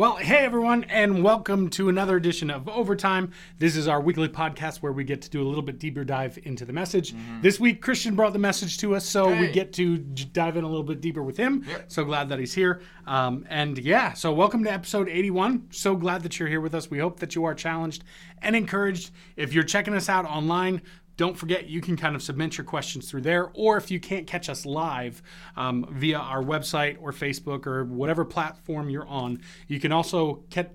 Well, hey everyone, and welcome to another edition of Overtime. This is our weekly podcast where we get to do a little bit deeper dive into the message. This week, Christian brought the message to us, so we get to dive in a little bit deeper with him. So glad that he's here. So welcome to episode 81. So glad that you're here with us. We hope that you are challenged and encouraged. If you're checking us out online, don't forget, you can kind of submit your questions through there, or if you can't catch us live via our website or Facebook or whatever platform you're on, you can also catch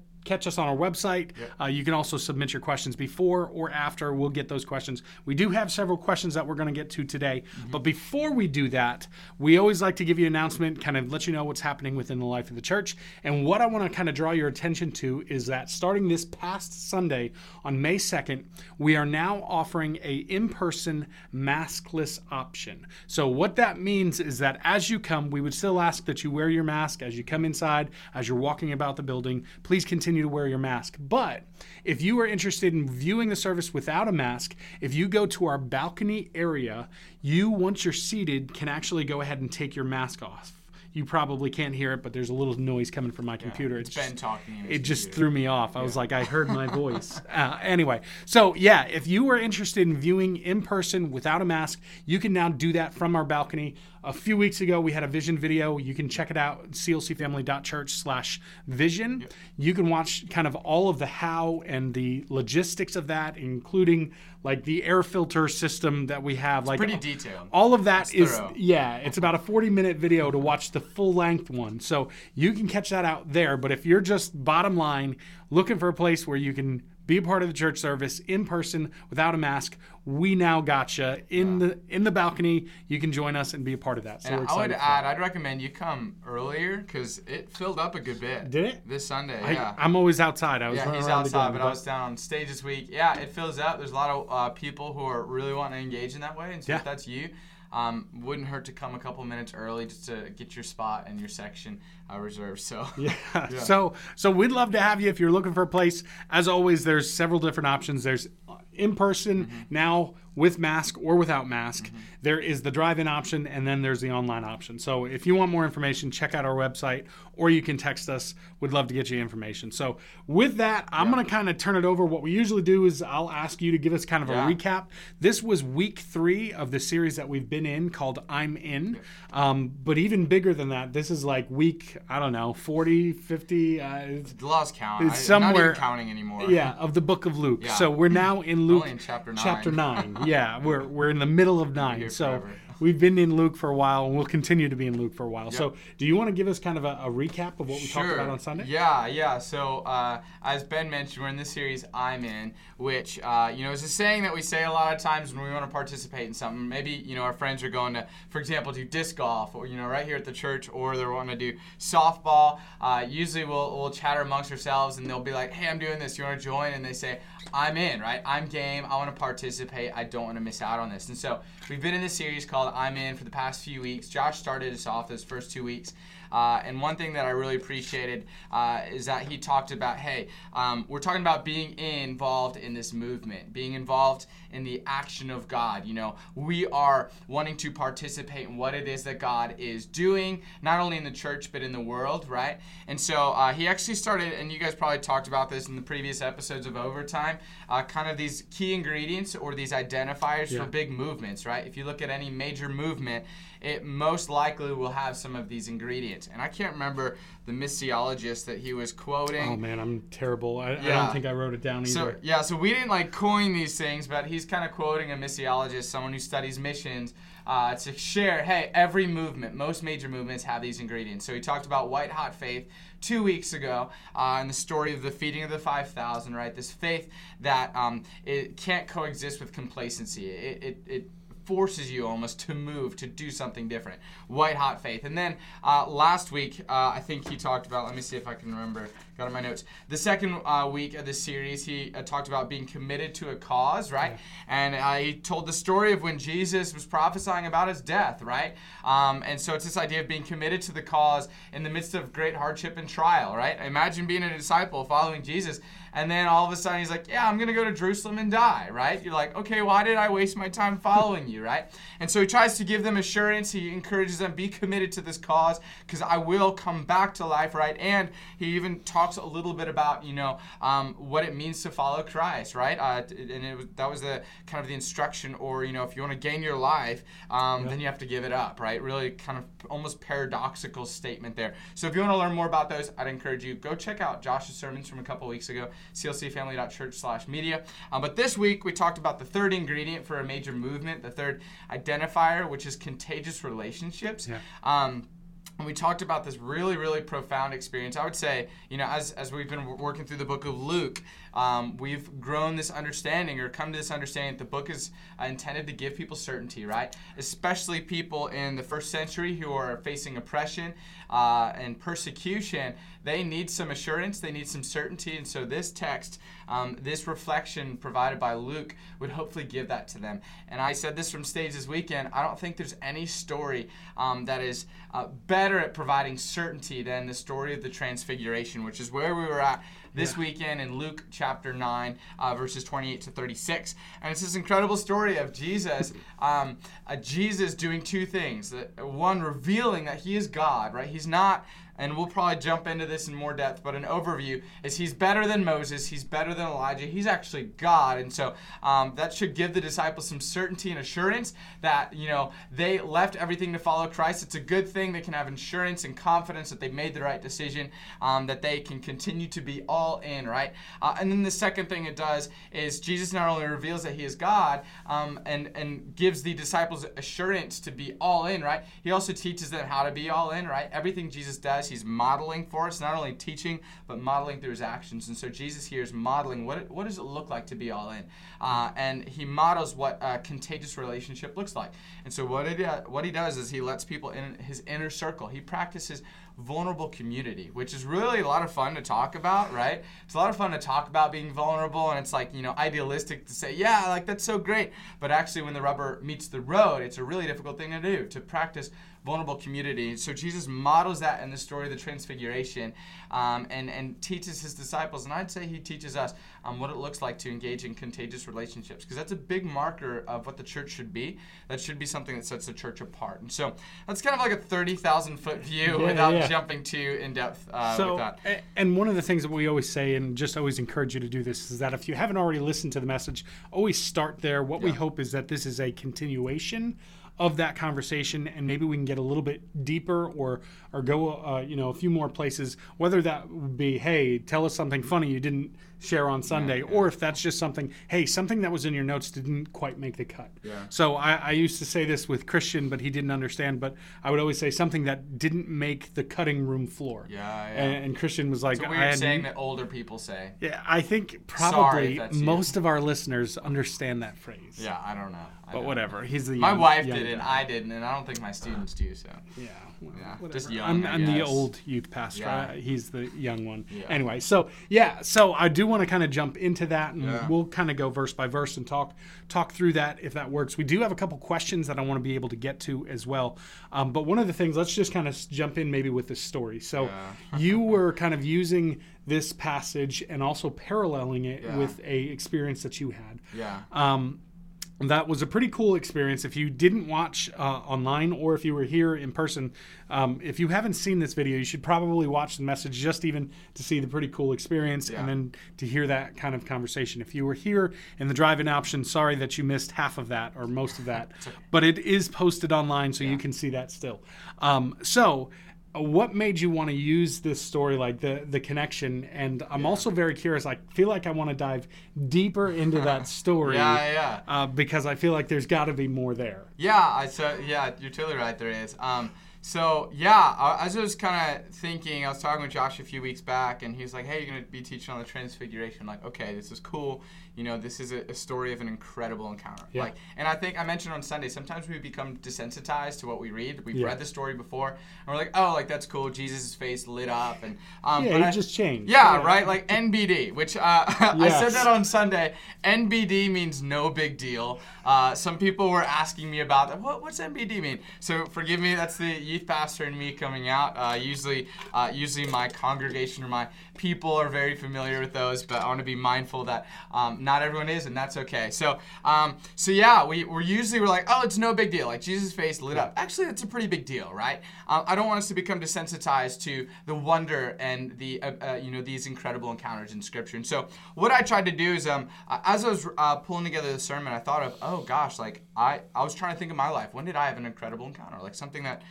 us on our website. You can also submit your questions before or after. We'll get those questions. We do have several questions that we're going to get to today, but before we do that, we always like to give you an announcement, kind of let you know what's happening within the life of the church. And what I want to kind of draw your attention to is that starting this past Sunday on May 2nd, we are now offering an in-person maskless option. So what that means is that as you come, we would still ask that you wear your mask as you come inside, as you're walking about the building. Please continue to wear your mask. But if you are interested in viewing the service without a mask, if you go to our balcony area, you, once you're seated, can actually go ahead and take your mask off. You probably can't hear it, but there's a little noise coming from my computer. It's Ben talking. It just threw me off. I was like, I heard my voice. Anyway, so if you were interested in viewing in person without a mask, you can now do that from our balcony. A few weeks ago, we had a vision video. You can check it out, clcfamily.church/vision. You can watch kind of all of the how and the logistics of that, including like the air filter system that we have. It's like pretty detailed. All of that it's about a 40-minute video to watch the full-length one. So you can catch that out there. But if you're just bottom line looking for a place where you can be a part of the church service in person without a mask, we now gotcha in the balcony. You can join us and be a part of that. So and I would add, I'd recommend you come earlier because it filled up a good bit. Did it? This Sunday, I'm always outside. I was he's outside, but I was down on stage this week. Yeah, it fills up. There's a lot of people who are really wanting to engage in that way. And so if that's you, wouldn't hurt to come a couple minutes early just to get your spot and your section reserved. So So we'd love to have you if you're looking for a place. As always, there's several different options. There's in person now with mask or without mask. There is the drive-in option, and then there's the online option. So if you want more information, check out our website, or you can text us. We'd love to get you information. So with that, I'm going to kind of turn it over. What we usually do is I'll ask you to give us kind of a recap. This was week 3 of the series that we've been in called I'm In. But even bigger than that, this is like week, I don't know, 40, 50. Lost count. It's somewhere, I'm not even counting anymore. Yeah, of the book of Luke. So we're now in Luke in chapter 9. We're in the middle of 9, so forever. We've been in Luke for a while, and we'll continue to be in Luke for a while. So do you want to give us kind of a recap of what we talked about on Sunday? So as Ben mentioned, we're in this series, I'm In, which is a saying that we say a lot of times when we want to participate in something. Maybe, our friends are going to, for example, do disc golf, or, right here at the church, or they're wanting to do softball. Usually we'll chatter amongst ourselves, and they'll be like, hey, I'm doing this. You want to join? And they say, I'm in, right? I'm game. I want to participate. I don't want to miss out on this. And so we've been in this series called I'm In for the past few weeks. Josh started us off those first 2 weeks. And one thing that I really appreciated is that he talked about, we're talking about being involved in this movement, being involved in the action of God. We are wanting to participate in what it is that God is doing, not only in the church, but in the world, right? And so he actually started, and you guys probably talked about this in the previous episodes of Overtime, kind of these key ingredients or these identifiers for big movements, right? If you look at any major movement, it most likely will have some of these ingredients. And I can't remember the missiologist that he was quoting. Oh, man, I'm terrible. I don't think I wrote it down either. So we didn't, coin these things, but he's kind of quoting a missiologist, someone who studies missions, to share, every movement, most major movements have these ingredients. So he talked about white-hot faith 2 weeks ago in the story of the feeding of the 5,000, right? This faith that it can't coexist with complacency. It forces you almost to move, to do something different. White hot faith. And then last week, I think he talked about, let me see if I can remember, got in my notes. The second week of the series, he talked about being committed to a cause, right? And he told the story of when Jesus was prophesying about his death, right? And so it's this idea of being committed to the cause in the midst of great hardship and trial, right? Imagine being a disciple following Jesus, and then all of a sudden he's like, I'm going to go to Jerusalem and die, right? You're like, okay, why did I waste my time following you? you, right? And so he tries to give them assurance. He encourages them, be committed to this cause because I will come back to life, right? And he even talks a little bit about, what it means to follow Christ, right? And that was the kind of the instruction, or, if you want to gain your life, then you have to give it up, right? Really kind of almost paradoxical statement there. So if you want to learn more about those, I'd encourage you, go check out Josh's sermons from a couple weeks ago, clcfamily.church/media. But this week, we talked about the third ingredient for a major movement, the third identifier, which is contagious relationships. Yeah. And we talked about this really, really profound experience. I would say, as we've been working through the book of Luke, we've grown this understanding or come to this understanding that the book is intended to give people certainty, right? Especially people in the first century who are facing oppression and persecution. They need some assurance. They need some certainty. And so this text, this reflection provided by Luke would hopefully give that to them. And I said this from stage this weekend. I don't think there's any story that is better at providing certainty than the story of the Transfiguration, which is where we were at this weekend in Luke chapter 9, verses 28 to 36. And it's this incredible story of Jesus, Jesus doing two things. One, revealing that he is God, right? He's not... And we'll probably jump into this in more depth, but an overview is he's better than Moses, he's better than Elijah, he's actually God. And so that should give the disciples some certainty and assurance that, they left everything to follow Christ. It's a good thing. They can have assurance and confidence that they made the right decision, that they can continue to be all in, right? And then the second thing it does is Jesus not only reveals that he is God and gives the disciples assurance to be all in, right? He also teaches them how to be all in, right? Everything Jesus does, he's modeling for us, not only teaching, but modeling through his actions. And so Jesus here is modeling what does it look like to be all in? And he models what a contagious relationship looks like. And so what he does is he lets people in his inner circle. He practices vulnerable community, which is really a lot of fun to talk about, right? It's a lot of fun to talk about being vulnerable, and it's like, idealistic to say, yeah, like that's so great. But actually when the rubber meets the road, it's a really difficult thing to do, to practice vulnerable community. So Jesus models that in the story of the Transfiguration, and teaches his disciples, and I'd say he teaches us what it looks like to engage in contagious relationships, because that's a big marker of what the church should be. That should be something that sets the church apart. And so that's kind of like a 30,000-foot view without jumping too in-depth with that. And one of the things that we always say, and just always encourage you to do this, is that if you haven't already listened to the message, always start there. What we hope is that this is a continuation of that conversation, and maybe we can get a little bit deeper or go a few more places, whether that would be, hey, tell us something funny you didn't share on Sunday, or if that's just something, hey, something that was in your notes didn't quite make the cut. Yeah. So I used to say this with Christian, but he didn't understand, but I would always say something that didn't make the cutting room floor. And Christian was like, it's a weird saying that older people say. Yeah, I think probably most of our listeners understand that phrase. Yeah, I don't know. Whatever. He's the wife did it, I didn't, and I don't think my students do, so. Yeah. Well, yeah. Just young, I'm the old youth pastor. Yeah. He's the young one. Yeah. Anyway, so I do want to kind of jump into that, and we'll kind of go verse by verse and talk through that if that works. We do have a couple questions that I want to be able to get to as well. But one of the things, let's just kind of jump in maybe with this story. So you were kind of using this passage and also paralleling it with a experience that you had. Yeah. That was a pretty cool experience. If you didn't watch online, or if you were here in person, if you haven't seen this video, you should probably watch the message just even to see the pretty cool experience and then to hear that kind of conversation. If you were here in the drive-in option, sorry that you missed half of that or most of that, but it is posted online, so you can see that still. So what made you want to use this story, like the connection? And I'm also very curious. I feel like I want to dive deeper into that story. Because I feel like there's got to be more there. You're totally right. There is. As I was kind of thinking, I was talking with Josh a few weeks back, and he was like, hey, you're going to be teaching on the Transfiguration. I'm like, okay, this is cool. This is a story of an incredible encounter. Yeah. And I think I mentioned on Sunday, sometimes we become desensitized to what we read. We've read the story before, and we're like, oh, like, that's cool. Jesus' face lit up. And just changed. Right? Like NBD, which I said that on Sunday. NBD means no big deal. Some people were asking me about that. What's NBD mean? So forgive me, that's the youth pastor and me coming out. Usually my congregation or my people are very familiar with those, but I want to be mindful that not everyone is, and that's okay. So yeah, we're like, oh, it's no big deal. Like Jesus' face lit up. Actually, that's a pretty big deal, right? I don't want us to become desensitized to the wonder and the these incredible encounters in Scripture. And so what I tried to do is, as I was pulling together the sermon, I thought of, oh gosh, like I was trying to think of my life. When did I have an incredible encounter? Like something that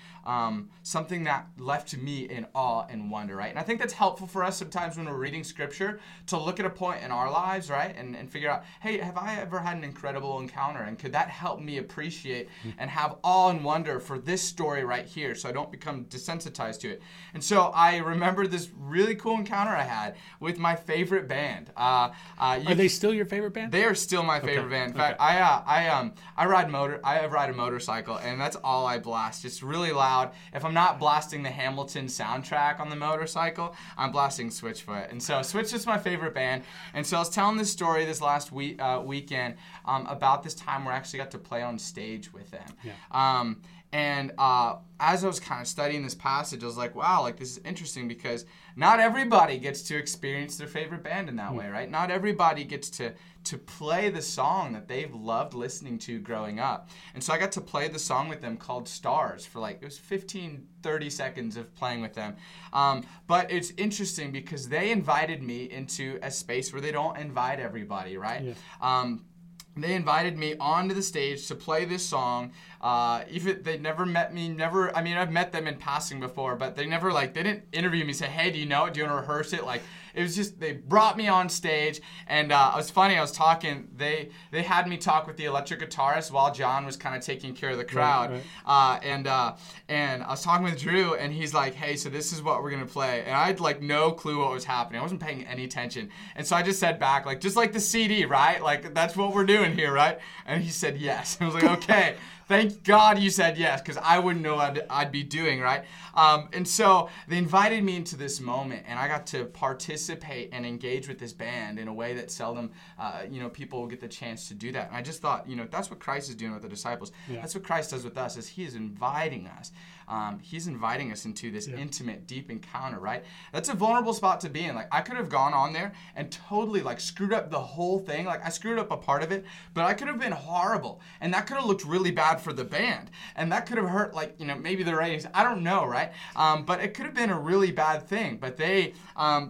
left me in awe and wonder, right? And I think that's helpful for us sometimes when we're reading Scripture to look at a point in our lives, right? And figure out, hey, have I ever had an incredible encounter? And could that help me appreciate and have awe and wonder for this story right here so I don't become desensitized to it? And so I remember this really cool encounter I had with my favorite band. Are they still your favorite band? They are still my favorite band. In fact, I ride a motorcycle, and that's all I blast. It's really loud. If I'm not blasting the Hamilton soundtrack on the motorcycle, I'm blasting Switchfoot. And so Switch is my favorite band. And so I was telling this story this last weekend about this time where I actually got to play on stage with them. Yeah. And as I was kind of studying this passage, I was like, wow, like this is interesting because not everybody gets to experience their favorite band in that way, right? Not everybody gets to play the song that they've loved listening to growing up. And so I got to play the song with them called Stars for like, it was 15, 30 seconds of playing with them. But it's interesting because they invited me into a space where they don't invite everybody, right? Yeah. They invited me onto the stage to play this song. They never met me, I've met them in passing before, but they never they didn't interview me, say, hey, do you know it? Do you want to rehearse it? It was just, they brought me on stage, and it was funny, I was talking, they had me talk with the electric guitarist while John was kind of taking care of the crowd, right. And I was talking with Drew, and he's like, hey, so this is what we're going to play, and I had no clue what was happening, I wasn't paying any attention, and so I just said back, just like the CD, right, that's what we're doing here, right, and he said yes, I was like, okay, thank God you said yes, because I wouldn't know what I'd be doing, right? And so they invited me into this moment, and I got to participate and engage with this band in a way that seldom, people will get the chance to do that. And I just thought, that's what Christ is doing with the disciples. Yeah. That's what Christ does with us, is he is inviting us. He's inviting us into this intimate, deep encounter, right? That's a vulnerable spot to be in. I could have gone on there and totally, screwed up the whole thing. I screwed up a part of it, but I could have been horrible, and that could have looked really bad for the band, and that could have hurt maybe the ratings, I don't know, right? But it could have been a really bad thing, but they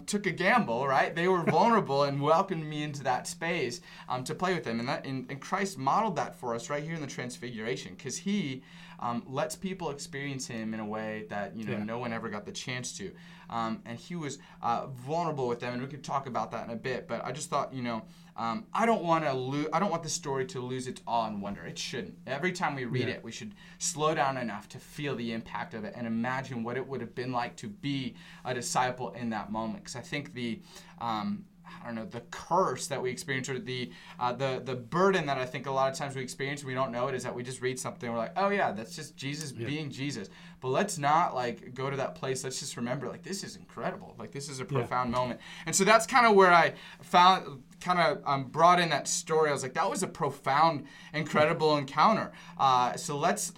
took a gamble, right? They were vulnerable and welcomed me into that space to play with them, and Christ modeled that for us right here in the Transfiguration, because he lets people experience him in a way that no one ever got the chance to, and he was vulnerable with them, and we could talk about that in a bit, but I just thought I don't want the story to lose its awe and wonder. It shouldn't. Every time we read it, we should slow down enough to feel the impact of it and imagine what it would have been like to be a disciple in that moment. Because I think the curse that we experience, or the burden that I think a lot of times we experience and we don't know it, is that we just read something and we're like, oh yeah, that's just Jesus being Jesus. But let's not go to that place. Let's just remember this is incredible. This is a profound moment. And so that's kind of where I brought in that story. I was like, that was a profound, incredible encounter. So let's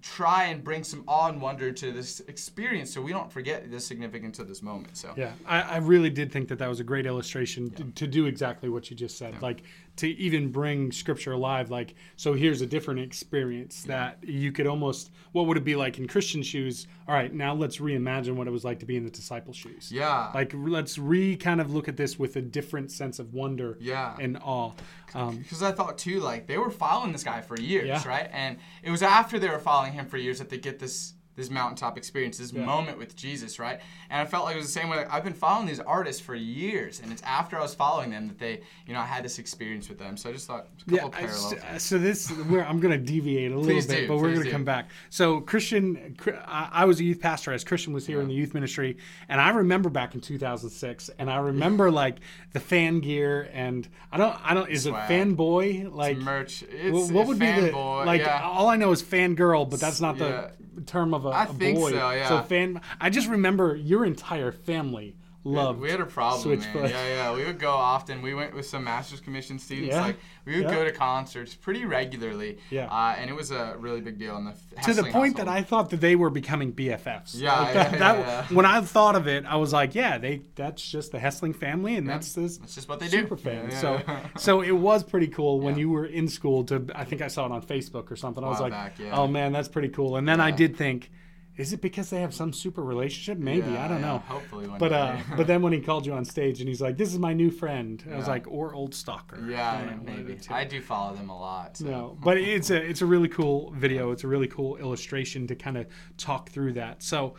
try and bring some awe and wonder to this experience, so we don't forget the significance of this moment. So I really did think that was a great illustration to do exactly what you just said. Yeah. To even bring Scripture alive, so here's a different experience that you could almost, what would it be like in Christian shoes? All right, now let's reimagine what it was like to be in the disciples' shoes. Yeah. Let's kind of look at this with a different sense of wonder and awe. Because I thought, too, they were following this guy for years, right? And it was after they were following him for years that they get this mountaintop experience, this moment with Jesus, right? And I felt it was the same way. I've been following these artists for years, and it's after I was following them that they, I had this experience with them. So I just thought it was a couple parallels. So I'm going to deviate a little bit, but we're going to come back. So Christian, I was a youth pastor as Christian was here in the youth ministry, and I remember back in 2006, and I remember the fan gear, and I don't is swag. It fanboy? It's merch. What would be the all I know is fangirl, but that's not the term of a boy. I think so, yeah. So I just remember your entire family loved. We had a problem, man. Yeah. We would go often. We went with some master's commission students. Yeah. Like we would go to concerts pretty regularly. Yeah. And it was a really big deal in the to the point household. That I thought that they were becoming BFFs. Yeah. Like that, when I thought of it, I was like, that's just the Hessling family, and that's just what they super do. Fan. Yeah. So it was pretty cool when you were in school. I think I saw it on Facebook or something. I was like, oh man, that's pretty cool. And then I did think, is it because they have some super relationship? Maybe. I don't know. Hopefully one day. But then when he called you on stage and he's like, this is my new friend. I was like, or old stalker. Yeah, maybe. I do follow them a lot. So. No, but it's a really cool video. It's a really cool illustration to kind of talk through that. So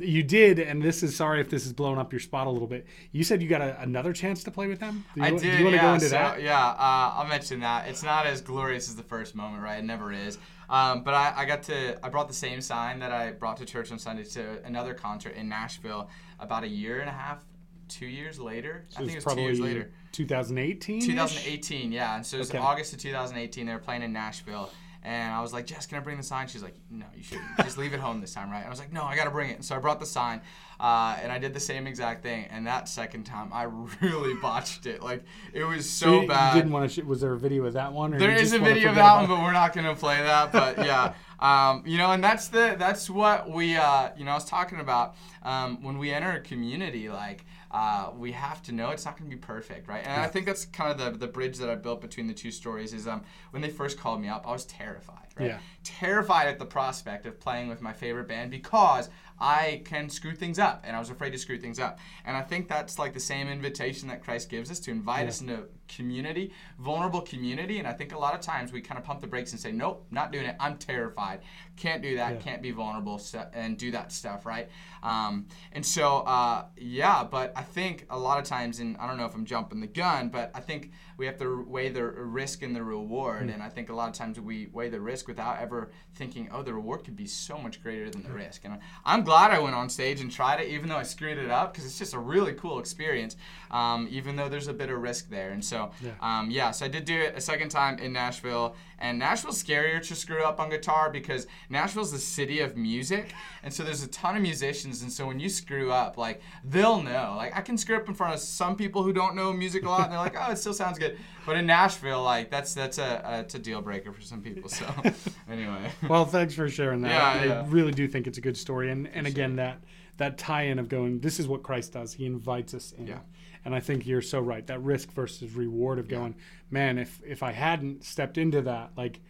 you did, and sorry if this is blowing up your spot a little bit. You said you got another chance to play with them? I did, do you want to go into that? Yeah, I'll mention that. It's not as glorious as the first moment, right? It never is. But I brought the same sign that I brought to church on Sunday to another concert in Nashville about 2 years later. So I think it was 2 years later. 2018? 2018, yeah. And so it was August of 2018. They were playing in Nashville. And I was like, Jess, can I bring the sign? She's like, no, you shouldn't. Just leave it home this time, right? I was like, no, I got to bring it. And so I brought the sign, and I did the same exact thing. And that second time, I really botched it. Like, it was so bad. You didn't want to was there a video of that one? Or there is a video of that one, but we're not going to play that. But, yeah. And that's what we, I was talking about when we enter a community, like, we have to know it's not going to be perfect, right? And I think that's kind of the bridge that I built between the two stories is when they first called me up, I was terrified, right? Yeah. Terrified at the prospect of playing with my favorite band because I can screw things up, and I was afraid to screw things up. And I think that's like the same invitation that Christ gives us to invite us into community, vulnerable community. And I think a lot of times we kind of pump the brakes and say, nope, not doing it. I'm terrified. Can't do that. Yeah. Can't be vulnerable and do that stuff, right? But I think a lot of times, and I don't know if I'm jumping the gun, but I think we have to weigh the risk and the reward. Mm-hmm. And I think a lot of times we weigh the risk without ever thinking, oh, the reward could be so much greater than the risk. And I'm glad I went on stage and tried it, even though I screwed it up, because it's just a really cool experience, even though there's a bit of risk there. And so, so I did do it a second time in Nashville, and Nashville's scarier to screw up on guitar because Nashville's the city of music, and so there's a ton of musicians, and so when you screw up, like, they'll know. Like, I can screw up in front of some people who don't know music a lot, and they're like, oh, it still sounds good. But in Nashville, like, that's a deal breaker for some people, so anyway. Well, thanks for sharing that. I really do think it's a good story, and again, that tie-in of going, this is what Christ does. He invites us in. Yeah. And I think you're so right. That risk versus reward of going, man, if I hadn't stepped into that, like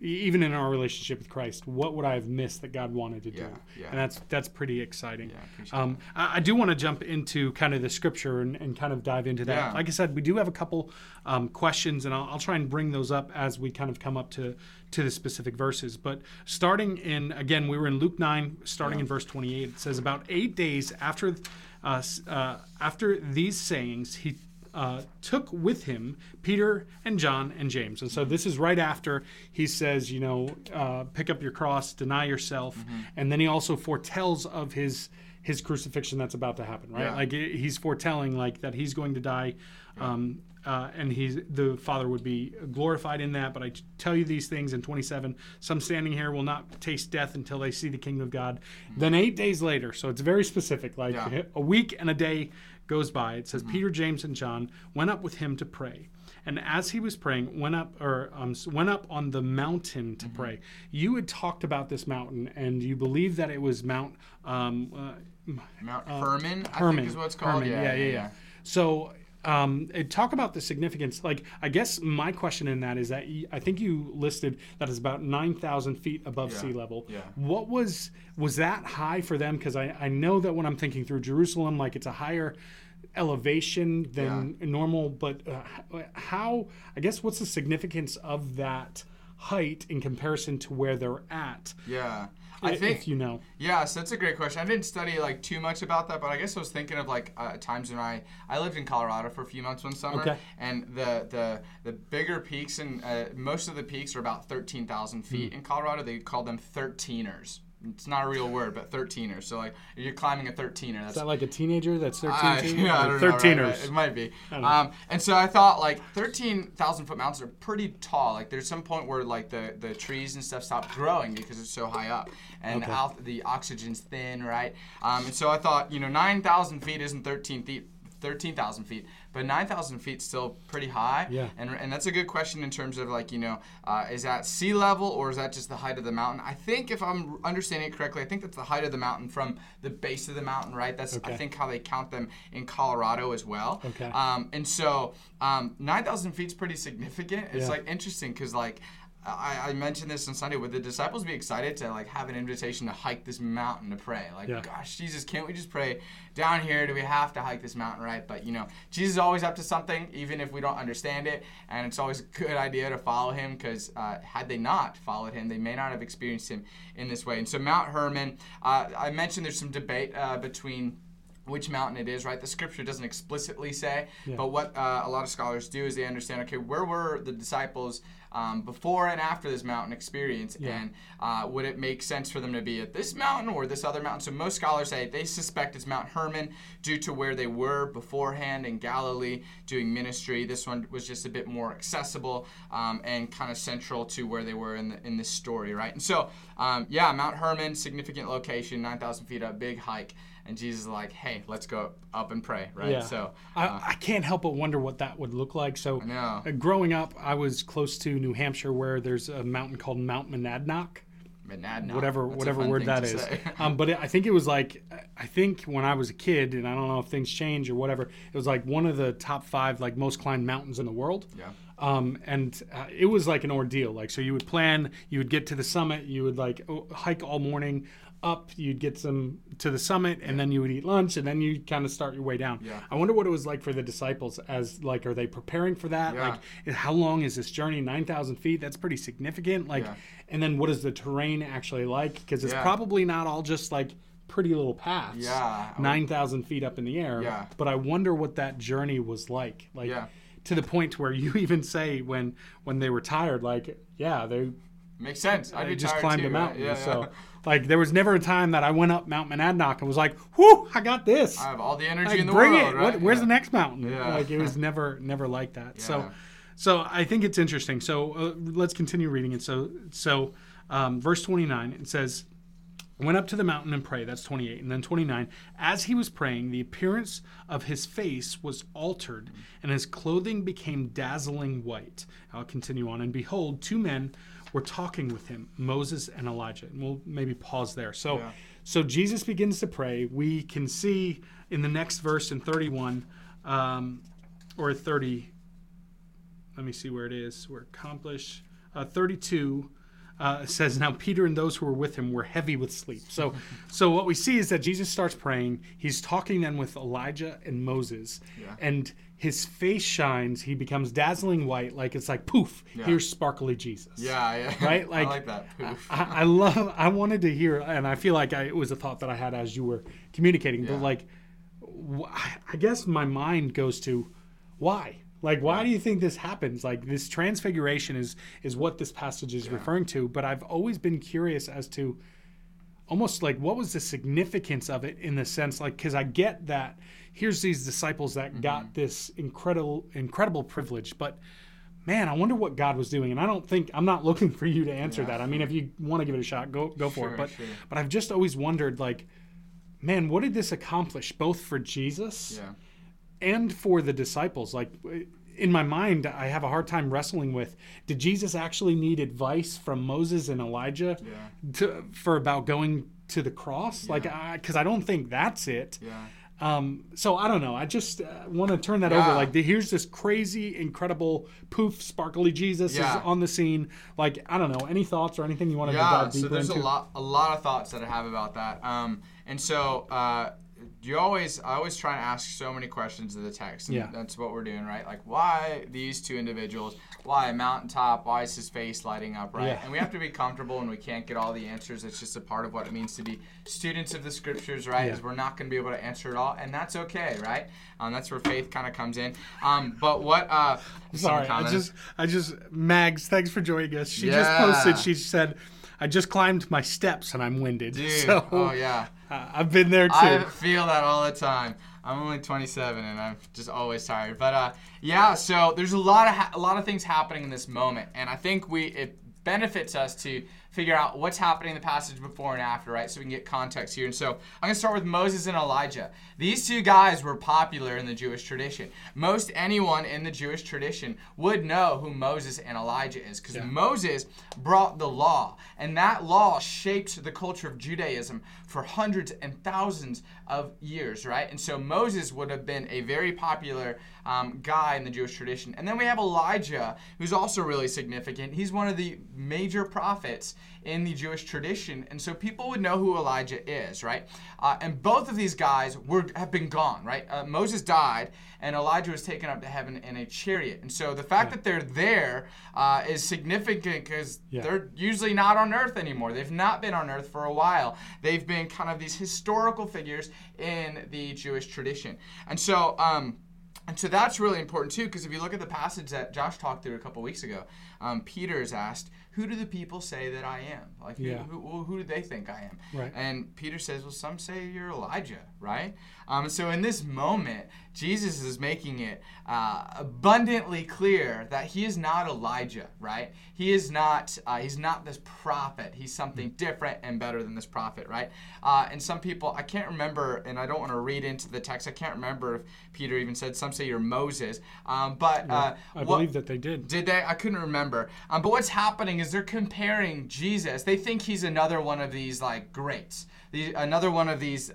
even in our relationship with Christ, what would I have missed that God wanted to do? Yeah. And that's pretty exciting. Yeah, I do want to jump into kind of the scripture and kind of dive into that. Yeah. Like I said, we do have a couple questions, and I'll try and bring those up as we kind of come up to the specific verses. But starting we were in Luke 9, starting in verse 28. It says, about 8 days after these sayings, he took with him Peter and John and James. And so this is right after he says, pick up your cross, deny yourself. Mm-hmm. And then he also foretells of his crucifixion that's about to happen, right? Yeah. Like he's foretelling like that he's going to die and the Father would be glorified in that. But I tell you these things in 27, some standing here will not taste death until they see the kingdom of God. Mm-hmm. Then 8 days later, so it's very specific, like a week and a day goes by. It says, mm-hmm. Peter, James, and John went up with him to pray. And as he was praying, went up on the mountain to mm-hmm. pray. You had talked about this mountain, and you believe that it was Mount Hermon, I think is what it's called. Hermon, yeah. So talk about the significance. Like, I guess my question in that is that I think you listed that is about 9,000 feet above sea level. Yeah. What was that high for them? Because I know that when I'm thinking through Jerusalem, like it's a higher elevation than normal. But what's the significance of that height in comparison to where they're at? Yeah. I think, so that's a great question. I didn't study like too much about that, but I guess I was thinking of like times when I lived in Colorado for a few months one summer, and the bigger peaks and most of the peaks are about 13,000 feet. Mm. In Colorado, they call them 13ers. It's not a real word, but 13er. So, like, if you're climbing a 13er. That's, is that like a teenager that's 13? Yeah, I don't know. 13ers. Right? It might be. And so I thought, like, 13,000-foot mountains are pretty tall. Like, there's some point where, like, the trees and stuff stop growing because it's so high up. And the oxygen's thin, right? And so I thought, you know, 9,000 feet isn't 13,000 feet, but 9,000 feet is still pretty high. Yeah. And that's a good question in terms of, like, you know, is that sea level or is that just the height of the mountain? I think if I'm understanding it correctly, I think that's the height of the mountain from the base of the mountain, right? That's, I think, how they count them in Colorado as well. Okay. And so 9,000 feet is pretty significant. It's, like, interesting because, like, I mentioned this on Sunday. Would the disciples be excited to, like, have an invitation to hike this mountain to pray? Like, gosh, Jesus, can't we just pray down here? Do we have to hike this mountain, right? But, you know, Jesus is always up to something, even if we don't understand it. And it's always a good idea to follow him because had they not followed him, they may not have experienced him in this way. And so Mount Hermon, I mentioned there's some debate between which mountain it is, right? The scripture doesn't explicitly say, but what a lot of scholars do is they understand, okay, where were the disciples before and after this mountain experience, and would it make sense for them to be at this mountain or this other mountain? So most scholars say they suspect it's Mount Hermon due to where they were beforehand in Galilee doing ministry. This one was just a bit more accessible and kind of central to where they were in this story, right? And so, Mount Hermon, significant location, 9,000 feet up, big hike. And Jesus is like, hey, let's go up and pray, right? Yeah. So I can't help but wonder what that would look like. So growing up, I was close to New Hampshire where there's a mountain called Mount Monadnock. Monadnock. Whatever word that is. But I think it was like, I think when I was a kid, and I don't know if things change or whatever, it was like one of the top 5 like most climbed mountains in the world. Yeah. And it was like an ordeal. Like, so you would plan, you would get to the summit, you would like hike all morning up, you'd get some to the summit, and then you would eat lunch, and then you kind of start your way down. Yeah. I wonder what it was like for the disciples as, like, are they preparing for that? Yeah. Like, how long is this journey? 9,000 feet? That's pretty significant. Like, and then what is the terrain actually like? Because it's probably not all just, like, pretty little paths. Yeah. 9,000 feet up in the air. Yeah. But I wonder what that journey was like. Like, to the point where you even say when they were tired, like, they... Makes sense. I'd be just climbed a mountain. Right? Yeah, so, like, there was never a time that I went up Mount Monadnock and was like, whew, I got this. I have all the energy in the world. Bring it. Right? Where's the next mountain? Yeah. Like, it was never like that. Yeah. So I think it's interesting. So let's continue reading it. So verse 29, it says, went up to the mountain and prayed. That's 28. And then 29, as he was praying, the appearance of his face was altered, and his clothing became dazzling white. I'll continue on. And behold, 2 men... we're talking with him, Moses and Elijah. And we'll maybe pause there. So so Jesus begins to pray. We can see in the next verse in 31 or 30. Let me see where it is. We're accomplished. 32 says, now Peter and those who were with him were heavy with sleep. So what we see is that Jesus starts praying. He's talking then with Elijah and Moses. Yeah. And his face shines, he becomes dazzling white, like it's like poof, here's sparkly Jesus. Right? Like, I like that, poof. I wanted to hear, and I feel like it was a thought that I had as you were communicating, but like, I guess my mind goes to, why? Like, why do you think this happens? Like, this transfiguration is what this passage is referring to, but I've always been curious as to almost like what was the significance of it in the sense, like, because I get that here's these disciples that got this incredible privilege, but man, I wonder what God was doing. And I'm not looking for you to answer that. I mean, if you want to give it a shot, go for it. But I've just always wondered, like, man, what did this accomplish both for Jesus and for the disciples? Like, in my mind, I have a hard time wrestling with, did Jesus actually need advice from Moses and Elijah for about going to the cross? Like, because I don't think that's it. Yeah. So I don't know. I just want to turn that over. Like, here's this crazy, incredible, poof, sparkly Jesus is on the scene. Like, I don't know. Any thoughts or anything you want to dive deeper into? Yeah, so there's a lot of thoughts that I have about that. And so... I always try to ask so many questions of the text, and that's what we're doing, right? Like, why these 2 individuals? Why a mountaintop? Why is his face lighting up, right? Yeah. And we have to be comfortable, and we can't get all the answers. It's just a part of what it means to be students of the scriptures, right? Is we're not going to be able to answer it all, and that's okay, right? That's where faith kind of comes in. But what? Sorry, I just Mags. Thanks for joining us. She just posted. She said, I just climbed my steps and I'm winded. Dude, so, oh yeah. I've been there too. I feel that all the time. I'm only 27 and I'm just always tired. But yeah, so there's a lot of things happening in this moment, and I think it benefits us to figure out what's happening in the passage before and after, right? So we can get context here. And so I'm going to start with Moses and Elijah. These two guys were popular in the Jewish tradition. Most anyone in the Jewish tradition would know who Moses and Elijah is, because Moses brought the law, and that law shaped the culture of Judaism for hundreds and thousands of years, right? And so Moses would have been a very popular guy in the Jewish tradition. And then we have Elijah, who's also really significant. He's one of the major prophets in the Jewish tradition, and so people would know who Elijah is, right? And both of these guys have been gone, right? Moses died, and Elijah was taken up to heaven in a chariot. And so the fact that they're there is significant, because they're usually not on earth anymore. They've not been on earth for a while. They've been kind of these historical figures in the Jewish tradition. And so that's really important too, because if you look at the passage that Josh talked through a couple weeks ago, Peter is asked, who do the people say that I am? Like, who do they think I am? Right. And Peter says, well, some say you're Elijah, right? So in this moment, Jesus is making it abundantly clear that he is not Elijah, right? He is not, he's not this prophet. He's something different and better than this prophet, right? And some people, I can't remember, and I don't want to read into the text, I can't remember if Peter even said, some say you're Moses. I believe that they did. Did they? I couldn't remember. But what's happening is they're comparing Jesus. They think he's another one of these like greats, another one of these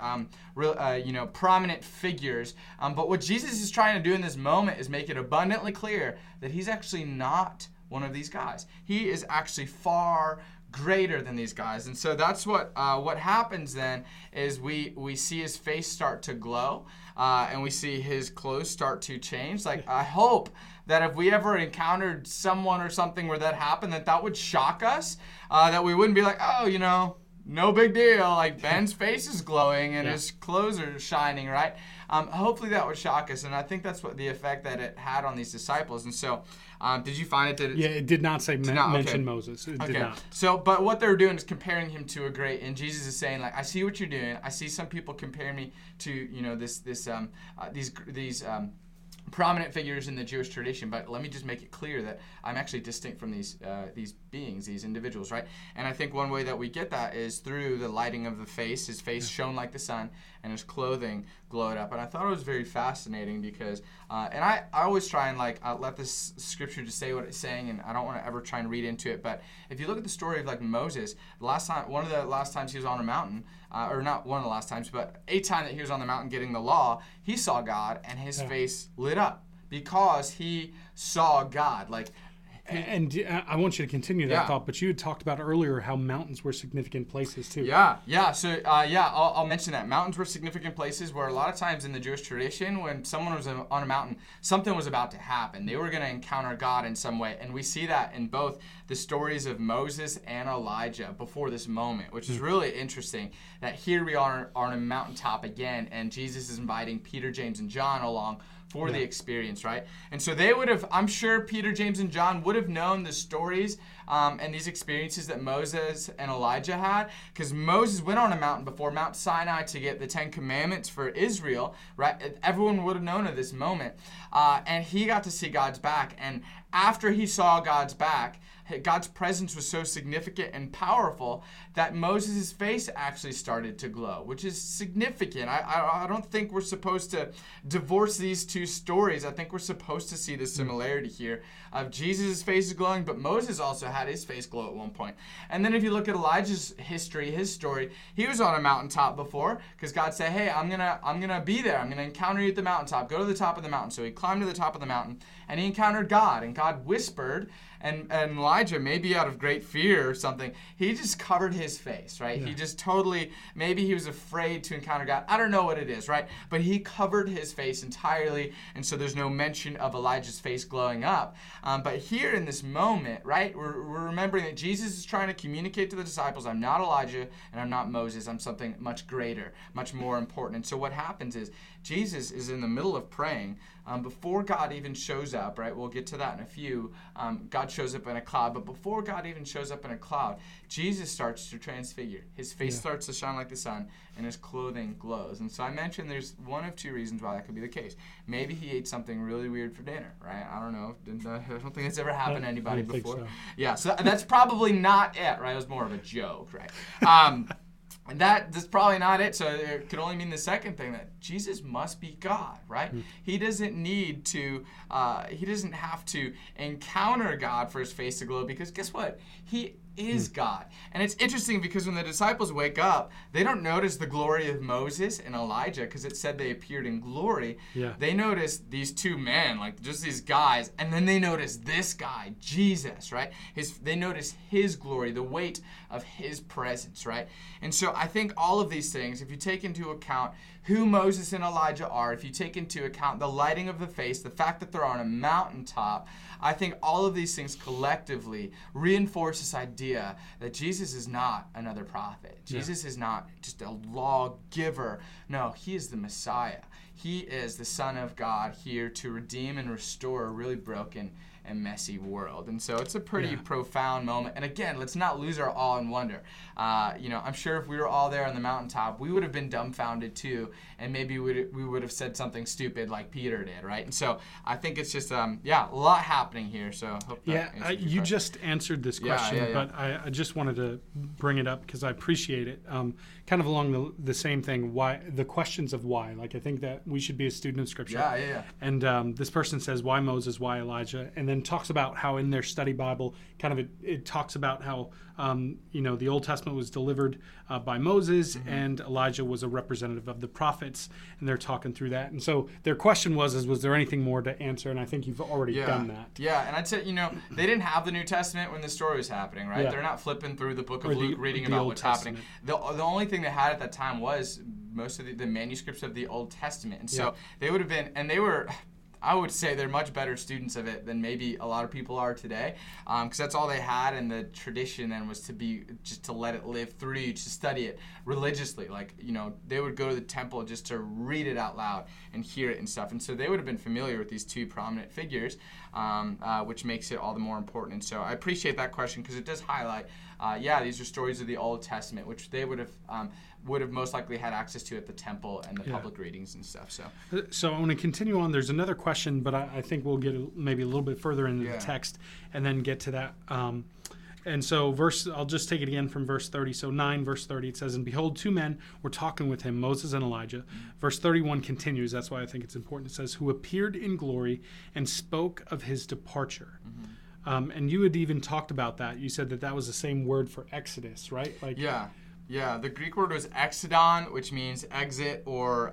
prominent figures. But what Jesus is trying to do in this moment is make it abundantly clear that he's actually not one of these guys. He is actually far greater than these guys. And so that's what happens then is we see his face start to glow, and we see his clothes start to change. Like, I hope that if we ever encountered someone or something where that happened, that would shock us, that we wouldn't be like, oh, no big deal. Like, Ben's face is glowing and his clothes are shining, right? Hopefully that would shock us, and I think that's what the effect that it had on these disciples. And so, did you find it that it did not mention Moses. It did not. So, but what they're doing is comparing him to a great, and Jesus is saying, like, I see what you're doing. I see some people comparing me to, these prominent figures in the Jewish tradition, but let me just make it clear that I'm actually distinct from these beings, these individuals, right? And I think one way that we get that is through the lighting of the face. His face shone like the sun, and his clothing glowed up. And I thought it was very fascinating because, and I always try and let this scripture just say what it's saying, and I don't want to ever try and read into it. But if you look at the story of Moses, one of the last times he was on a mountain, or not one of the last times, but a time that he was on the mountain getting the law, he saw God, and his face lit up because he saw God. And I want you to continue that thought, but you had talked about earlier how mountains were significant places too. So I'll mention that. Mountains were significant places where a lot of times in the Jewish tradition, when someone was on a mountain, something was about to happen. They were going to encounter God in some way. And we see that in both the stories of Moses and Elijah before this moment, which is really interesting that here we are on a mountaintop again, and Jesus is inviting Peter, James, and John along for the experience, right? And so they would have, I'm sure Peter, James, and John would have known the stories and these experiences that Moses and Elijah had, because Moses went on a mountain before, Mount Sinai, to get the Ten Commandments for Israel, right? Everyone would have known of this moment. And he got to see God's back. And after he saw God's back, God's presence was so significant and powerful that Moses' face actually started to glow, which is significant. I don't think we're supposed to divorce these two stories. I think we're supposed to see the similarity here of Jesus' face is glowing, but Moses also had his face glow at one point. And then if you look at Elijah's history, his story, he was on a mountaintop before because God said, hey, I'm gonna be there. I'm going to encounter you at the mountaintop. Go to the top of the mountain. So he climbed to the top of the mountain, and he encountered God, and God whispered, and Elijah, maybe out of great fear or something, he just covered his face, right? Yeah. He just totally, maybe he was afraid to encounter God. I don't know what it is, right? But he covered his face entirely, and so there's no mention of Elijah's face glowing up. But here in this moment, right, we're remembering that Jesus is trying to communicate to the disciples, I'm not Elijah and I'm not Moses. I'm something much greater, much more important. And so what happens is Jesus is in the middle of praying, Before God even shows up, right? We'll get to that in a few. God shows up in a cloud, but before God even shows up in a cloud, Jesus starts to transfigure. His face starts to shine like the sun, and his clothing glows. And so I mentioned there's one of two reasons why that could be the case. Maybe he ate something really weird for dinner, right? I don't know. I don't think that's ever happened to anybody before. So. Yeah, so that's probably not it, right? It was more of a joke, right? And that's probably not it, so it could only mean the second thing, that Jesus must be God, right? Mm. He doesn't have to encounter God for his face to glow, because guess what? He is God. And it's interesting because when the disciples wake up, they don't notice the glory of Moses and Elijah, because it said they appeared in glory. Yeah. They notice these two men, like just these guys, and then they notice this guy, Jesus, right? They notice his glory, the weight of his presence, right? And so I think all of these things, if you take into account who Moses and Elijah are, if you take into account the lighting of the face, the fact that they're on a mountaintop, I think all of these things collectively reinforce this idea that Jesus is not another prophet. Jesus is not just a lawgiver. No, he is the Messiah. He is the Son of God, here to redeem and restore a really broken and messy world. And so it's a pretty profound moment. And again, let's not lose our awe and wonder. I'm sure if we were all there on the mountaintop, we would have been dumbfounded too, and maybe we would have said something stupid like Peter did, right? And so I think it's just a lot happening here. So I hope that you just answered this question, but I just wanted to bring it up because I appreciate it. Kind of along the same thing, why the questions of why. Like I think that we should be a student of Scripture. Yeah. And this person says, why Moses? Why Elijah? And then talks about how in their study Bible, kind of it talks about how the Old Testament was delivered by Moses, and Elijah was a representative of the prophets, and they're talking through that. And so their question was there anything more to answer? And I think you've already done that. Yeah, and I'd say, they didn't have the New Testament when the story was happening, right? Yeah. They're not flipping through the book of Luke reading about what's happening. The only thing they had at that time was most of the manuscripts of the Old Testament. And so they would have been, and they were... I would say they're much better students of it than maybe a lot of people are today, because that's all they had, and the tradition then was to be just to let it live through you, to study it religiously. Like, they would go to the temple just to read it out loud and hear it and stuff. And so they would have been familiar with these two prominent figures, which makes it all the more important. And so I appreciate that question because it does highlight, these are stories of the Old Testament, which they would have most likely had access to at the temple and the public readings and stuff. So I want to continue on. There's another question, but I think we'll get maybe a little bit further into the text and then get to that. And so I'll just take it again from verse 30. So 9, verse 30, it says, and behold, two men were talking with him, Moses and Elijah. Verse 31 continues. That's why I think it's important. It says, who appeared in glory and spoke of his departure. Mm-hmm. And you had even talked about that. You said that was the same word for Exodus, right? The Greek word was exodon, which means exit or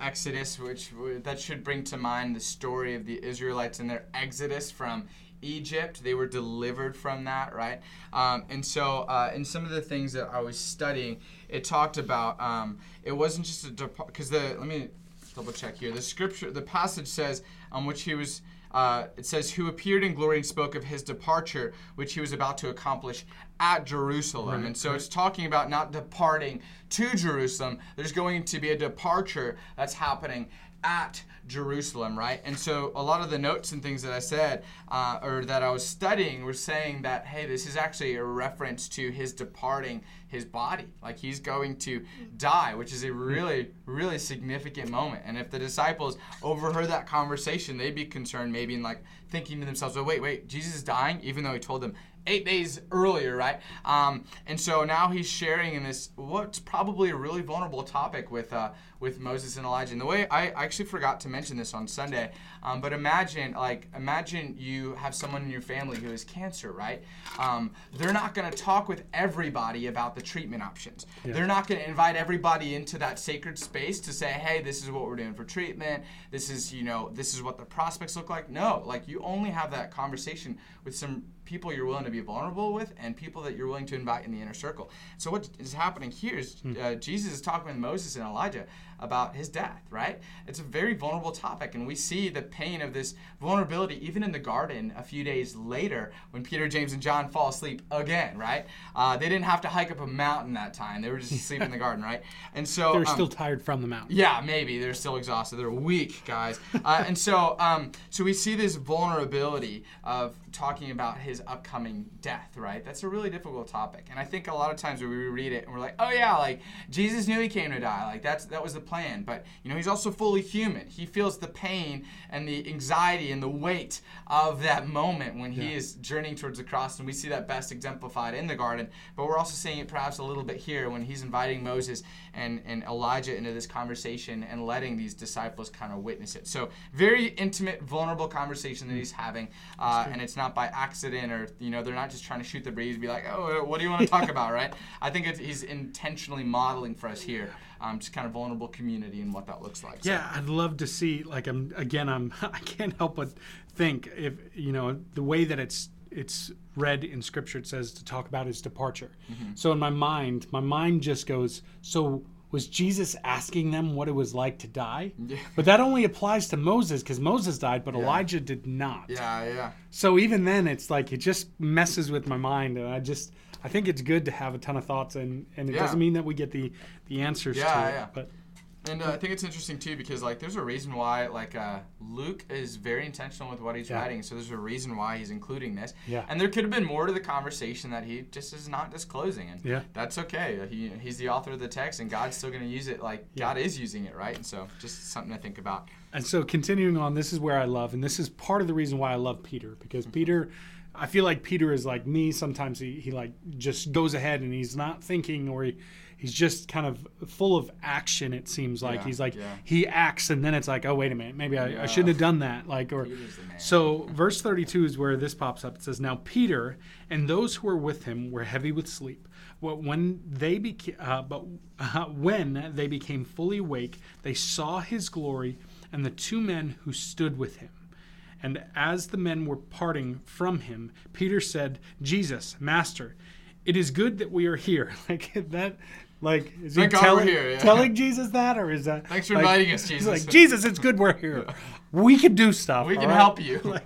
exodus, which that should bring to mind the story of the Israelites and their exodus from Egypt. They were delivered from that, right? And so in some of the things that I was studying, it talked about it wasn't just a because let me double check here. The passage says which he was. It says, who appeared in glory and spoke of his departure, which he was about to accomplish at Jerusalem. Right. And so it's talking about not departing to Jerusalem. There's going to be a departure that's happening at Jerusalem, right? And so a lot of the notes and things that I said or that I was studying were saying that, hey, this is actually a reference to his departing his body. Like he's going to die, which is a really, really significant moment. And if the disciples overheard that conversation, they'd be concerned maybe in like thinking to themselves, oh, wait, Jesus is dying, even though he told them 8 days earlier, right? And so now he's sharing in this what's probably a really vulnerable topic with Moses and Elijah. And the way I actually forgot to mention this on Sunday, but imagine you have someone in your family who has cancer, right? They're not going to talk with everybody about the treatment options. Yeah. They're not going to invite everybody into that sacred space to say, hey, this is what we're doing for treatment. This is what the prospects look like. No, like you only have that conversation with some people you're willing to be vulnerable with and people that you're willing to invite in the inner circle. So what is happening here is Jesus is talking with Moses and Elijah about his death, right? It's a very vulnerable topic, and we see the pain of this vulnerability even in the garden a few days later when Peter, James, and John fall asleep again, right? They didn't have to hike up a mountain that time. They were just asleep in the garden, right? And so they're still tired from the mountain. Yeah, maybe. They're still exhausted. They're weak, guys. And so so we see this vulnerability of talking about his upcoming death, right? That's a really difficult topic. And I think a lot of times when we read it and we're like, oh yeah, like Jesus knew he came to die. Like that was the plan. But you know, he's also fully human. He feels the pain and the anxiety and the weight of that moment when he is journeying towards the cross. And we see that best exemplified in the garden. But we're also seeing it perhaps a little bit here when he's inviting Moses and Elijah into this conversation and letting these disciples kind of witness it. So very intimate, vulnerable conversation that he's having. And it's not by accident or, you know, they're not just trying to shoot the breeze and be like, oh, what do you want to talk about, right? I think he's intentionally modeling for us here just kind of vulnerable community and what that looks like. Yeah, so. I'd love to see, like, I can't help but think if, you know, the way that it's read in Scripture, it says to talk about his departure. Mm-hmm. So in my mind just goes, so was Jesus asking them what it was like to die? Yeah. But that only applies to Moses because Moses died, but Elijah did not. Yeah, yeah. So even then, it's like it just messes with my mind, and I think it's good to have a ton of thoughts, and it doesn't mean that we get the answers to it. Yeah. But, and I think it's interesting, too, because, like, there's a reason why, like, Luke is very intentional with what he's writing. So there's a reason why he's including this. Yeah. And there could have been more to the conversation that he just is not disclosing. And that's okay. He's the author of the text, and God's still going to use it like God is using it, right? And so just something to think about. And so continuing on, this is where I love, and this is part of the reason why I love Peter, because Peter... I feel like Peter is like me. Sometimes he like just goes ahead and he's not thinking, or he's just kind of full of action, it seems like. He acts, and then it's like, oh, wait a minute. Maybe I shouldn't have done that. Like, or so verse 32 is where this pops up. It says, now Peter and those who were with him were heavy with sleep. When they became fully awake, they saw his glory and the two men who stood with him. And as the men were parting from him, Peter said, Jesus, Master, it is good that we are here. Like that, like is he telling Jesus that, or is that? Thanks for inviting us, Jesus. Like, Jesus, it's good we're here. Yeah. We can do stuff. We can help you.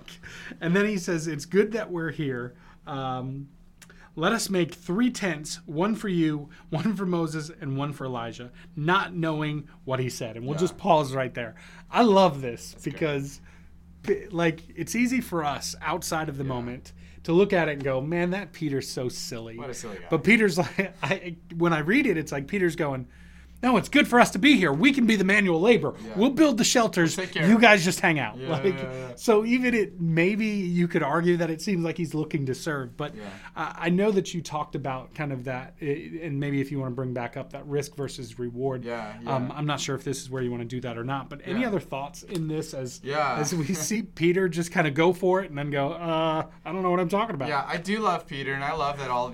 And then he says, it's good that we're here. Let us make 3 tents, one for you, one for Moses, and one for Elijah, not knowing what he said. And we'll just pause right there. I love this. That's because... Good. Like, it's easy for us outside of the moment to look at it and go, man, that Peter's so silly. What a silly guy. But Peter's like, when I read it, it's like Peter's going, no, it's good for us to be here. We can be the manual labor. Yeah. We'll build the shelters. We'll take care. You guys just hang out. Yeah, So even it, maybe you could argue that it seems like he's looking to serve. But I know that you talked about kind of that, and maybe if you want to bring back up that risk versus reward. Yeah, yeah. I'm not sure if this is where you want to do that or not. But any other thoughts in this as we see Peter just kind of go for it and then go, I don't know what I'm talking about. Yeah, I do love Peter, and I love that all of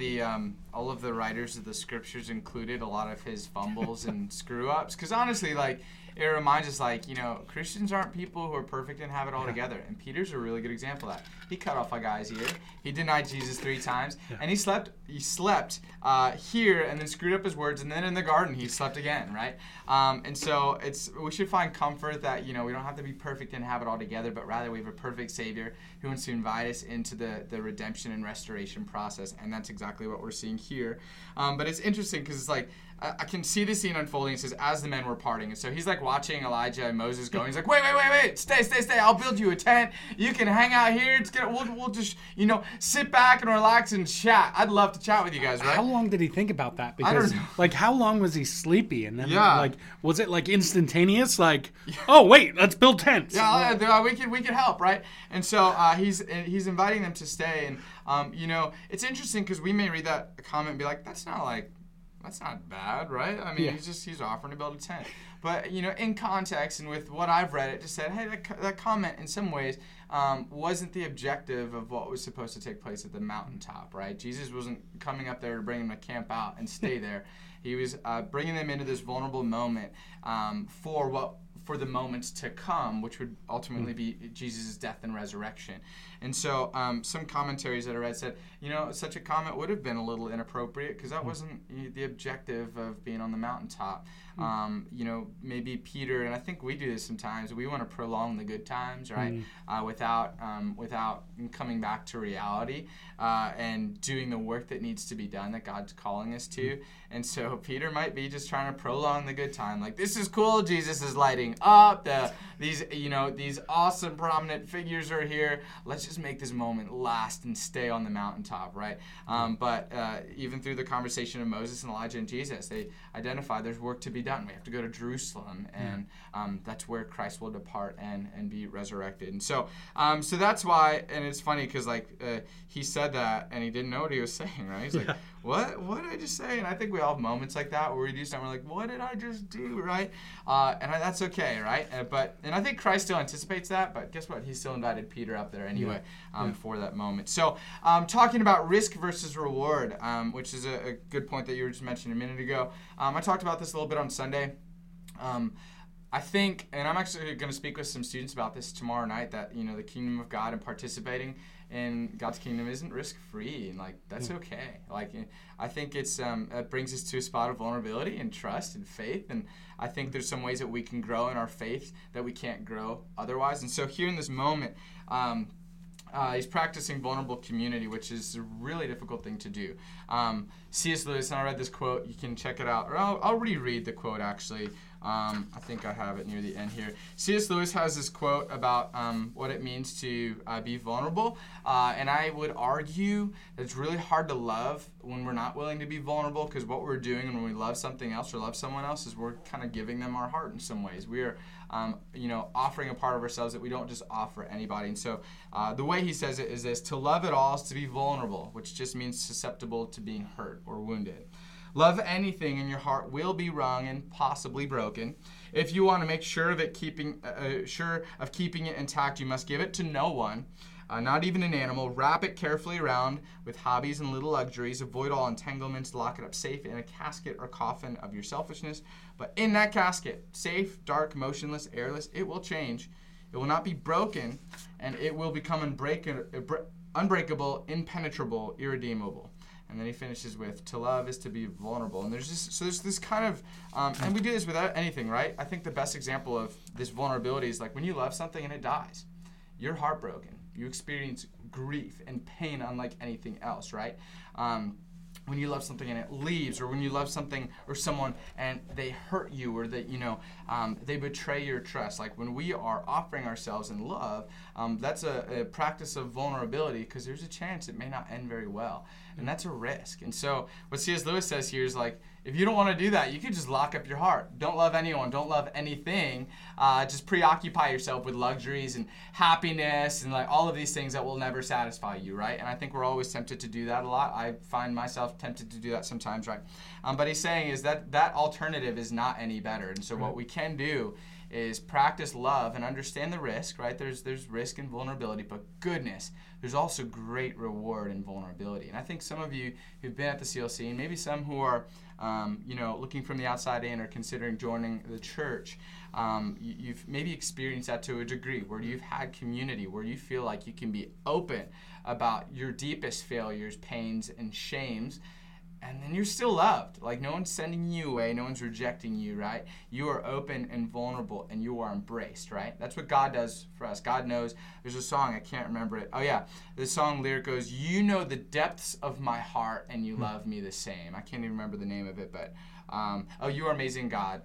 the writers of the scriptures included a lot of his fumbles and screw-ups. Because honestly, like, it reminds us, like, you know, Christians aren't people who are perfect and have it all together. And Peter's a really good example of that. He cut off a guy's ear. He denied Jesus 3 times. Yeah. And he slept here and then screwed up his words. And then in the garden, he slept again, right? And so we should find comfort that, you know, we don't have to be perfect and have it all together, but rather we have a perfect Savior who wants to invite us into the redemption and restoration process. And that's exactly what we're seeing here. But it's interesting because it's like, I can see the scene unfolding. It says, as the men were parting. And so he's like watching Elijah and Moses going. He's like, wait. Stay. I'll build you a tent. You can hang out here. We'll just, you know, sit back and relax and chat. I'd love to chat with you guys, right? How long did he think about that? Because, I don't know. Like, how long was he sleepy? And then, like, was it, like, instantaneous? Like, oh, wait, let's build tents. Yeah, we can help, right? And so he's inviting them to stay. And, you know, it's interesting because we may read that comment and be like, that's not bad, right? I mean, he's offering to build a tent. But, you know, in context and with what I've read, it just said, hey, that comment in some ways wasn't the objective of what was supposed to take place at the mountaintop, right? Jesus wasn't coming up there to bring them to camp out and stay there. He was bringing them into this vulnerable moment for what for the moments to come, which would ultimately be Jesus' death and resurrection. And so some commentaries that I read said, you know, such a comment would have been a little inappropriate because that wasn't the objective of being on the mountaintop. You know, maybe Peter, and I think we do this sometimes, we want to prolong the good times, right, without coming back to reality and doing the work that needs to be done that God's calling us to. And so Peter might be just trying to prolong the good time. Like, this is cool, Jesus is lighting up, these awesome prominent figures are here. Let's just make this moment last and stay on the mountaintop, right? But even through the conversation of Moses and Elijah and Jesus, they identify there's work to be done. We have to go to Jerusalem, and that's where Christ will depart and be resurrected. And so that's why, and it's funny because he said that and he didn't know what he was saying, right? He's like, what did I just say? And I think we all have moments like that where we do something, we're like, what did I just do, right? And that's okay, right? And I think Christ still anticipates that, but guess what? He still invited Peter up there anyway for that moment. So talking about risk versus reward, which is a good point that you were just mentioning a minute ago. I talked about this a little bit on Sunday. I think, and I'm actually going to speak with some students about this tomorrow night, that, you know, the kingdom of God and participating in God's kingdom isn't risk-free, and, like, that's okay. Like, I think it brings us to a spot of vulnerability and trust and faith, and I think there's some ways that we can grow in our faith that we can't grow otherwise. And so here in this moment, he's practicing vulnerable community, which is a really difficult thing to do. C.S. Lewis, and I read this quote. You can check it out. Or I'll reread the quote, actually. I think I have it near the end here. C.S. Lewis has this quote about what it means to be vulnerable. And I would argue that it's really hard to love when we're not willing to be vulnerable, because what we're doing when we love something else or love someone else is we're kind of giving them our heart in some ways. We are offering a part of ourselves that we don't just offer anybody. And so the way he says it is this: to love at all is to be vulnerable, which just means susceptible to being hurt or wounded. Love anything and your heart will be wrung and possibly broken. If you want to make sure of it, keeping it intact, you must give it to no one, not even an animal. Wrap it carefully around with hobbies and little luxuries. Avoid all entanglements. Lock it up safe in a casket or coffin of your selfishness. But in that casket, safe, dark, motionless, airless, it will change. It will not be broken, and it will become unbreakable, impenetrable, irredeemable. And then he finishes with, to love is to be vulnerable. And there's this kind of, and we do this without anything, right? I think the best example of this vulnerability is like when you love something and it dies, you're heartbroken. You experience grief and pain unlike anything else, right? When you love something and it leaves, or when you love something or someone and they hurt you, or that they betray your trust. Like when we are offering ourselves in love, that's a practice of vulnerability, because there's a chance it may not end very well, and that's a risk. And so what C.S. Lewis says here is like, if you don't want to do that, you can just lock up your heart. Don't love anyone. Don't love anything. Just preoccupy yourself with luxuries and happiness and like all of these things that will never satisfy you, right? And I think we're always tempted to do that a lot. I find myself tempted to do that sometimes, right? But he's saying is that alternative is not any better. And so what we can do is practice love and understand the risk, right? There's risk and vulnerability, but goodness, there's also great reward and vulnerability. And I think some of you who've been at the CLC, and maybe some who are looking from the outside in or considering joining the church, you've maybe experienced that to a degree, where you've had community, where you feel like you can be open about your deepest failures, pains, and shames, and then you're still loved. Like, no one's sending you away, no one's rejecting you, right? You are open and vulnerable, and you are embraced, right? That's what God does for us. God knows. There's a song, I can't remember it. Oh yeah, the song lyric goes, "You know the depths of my heart, and you love me the same." I can't even remember the name of it, but you are amazing, God.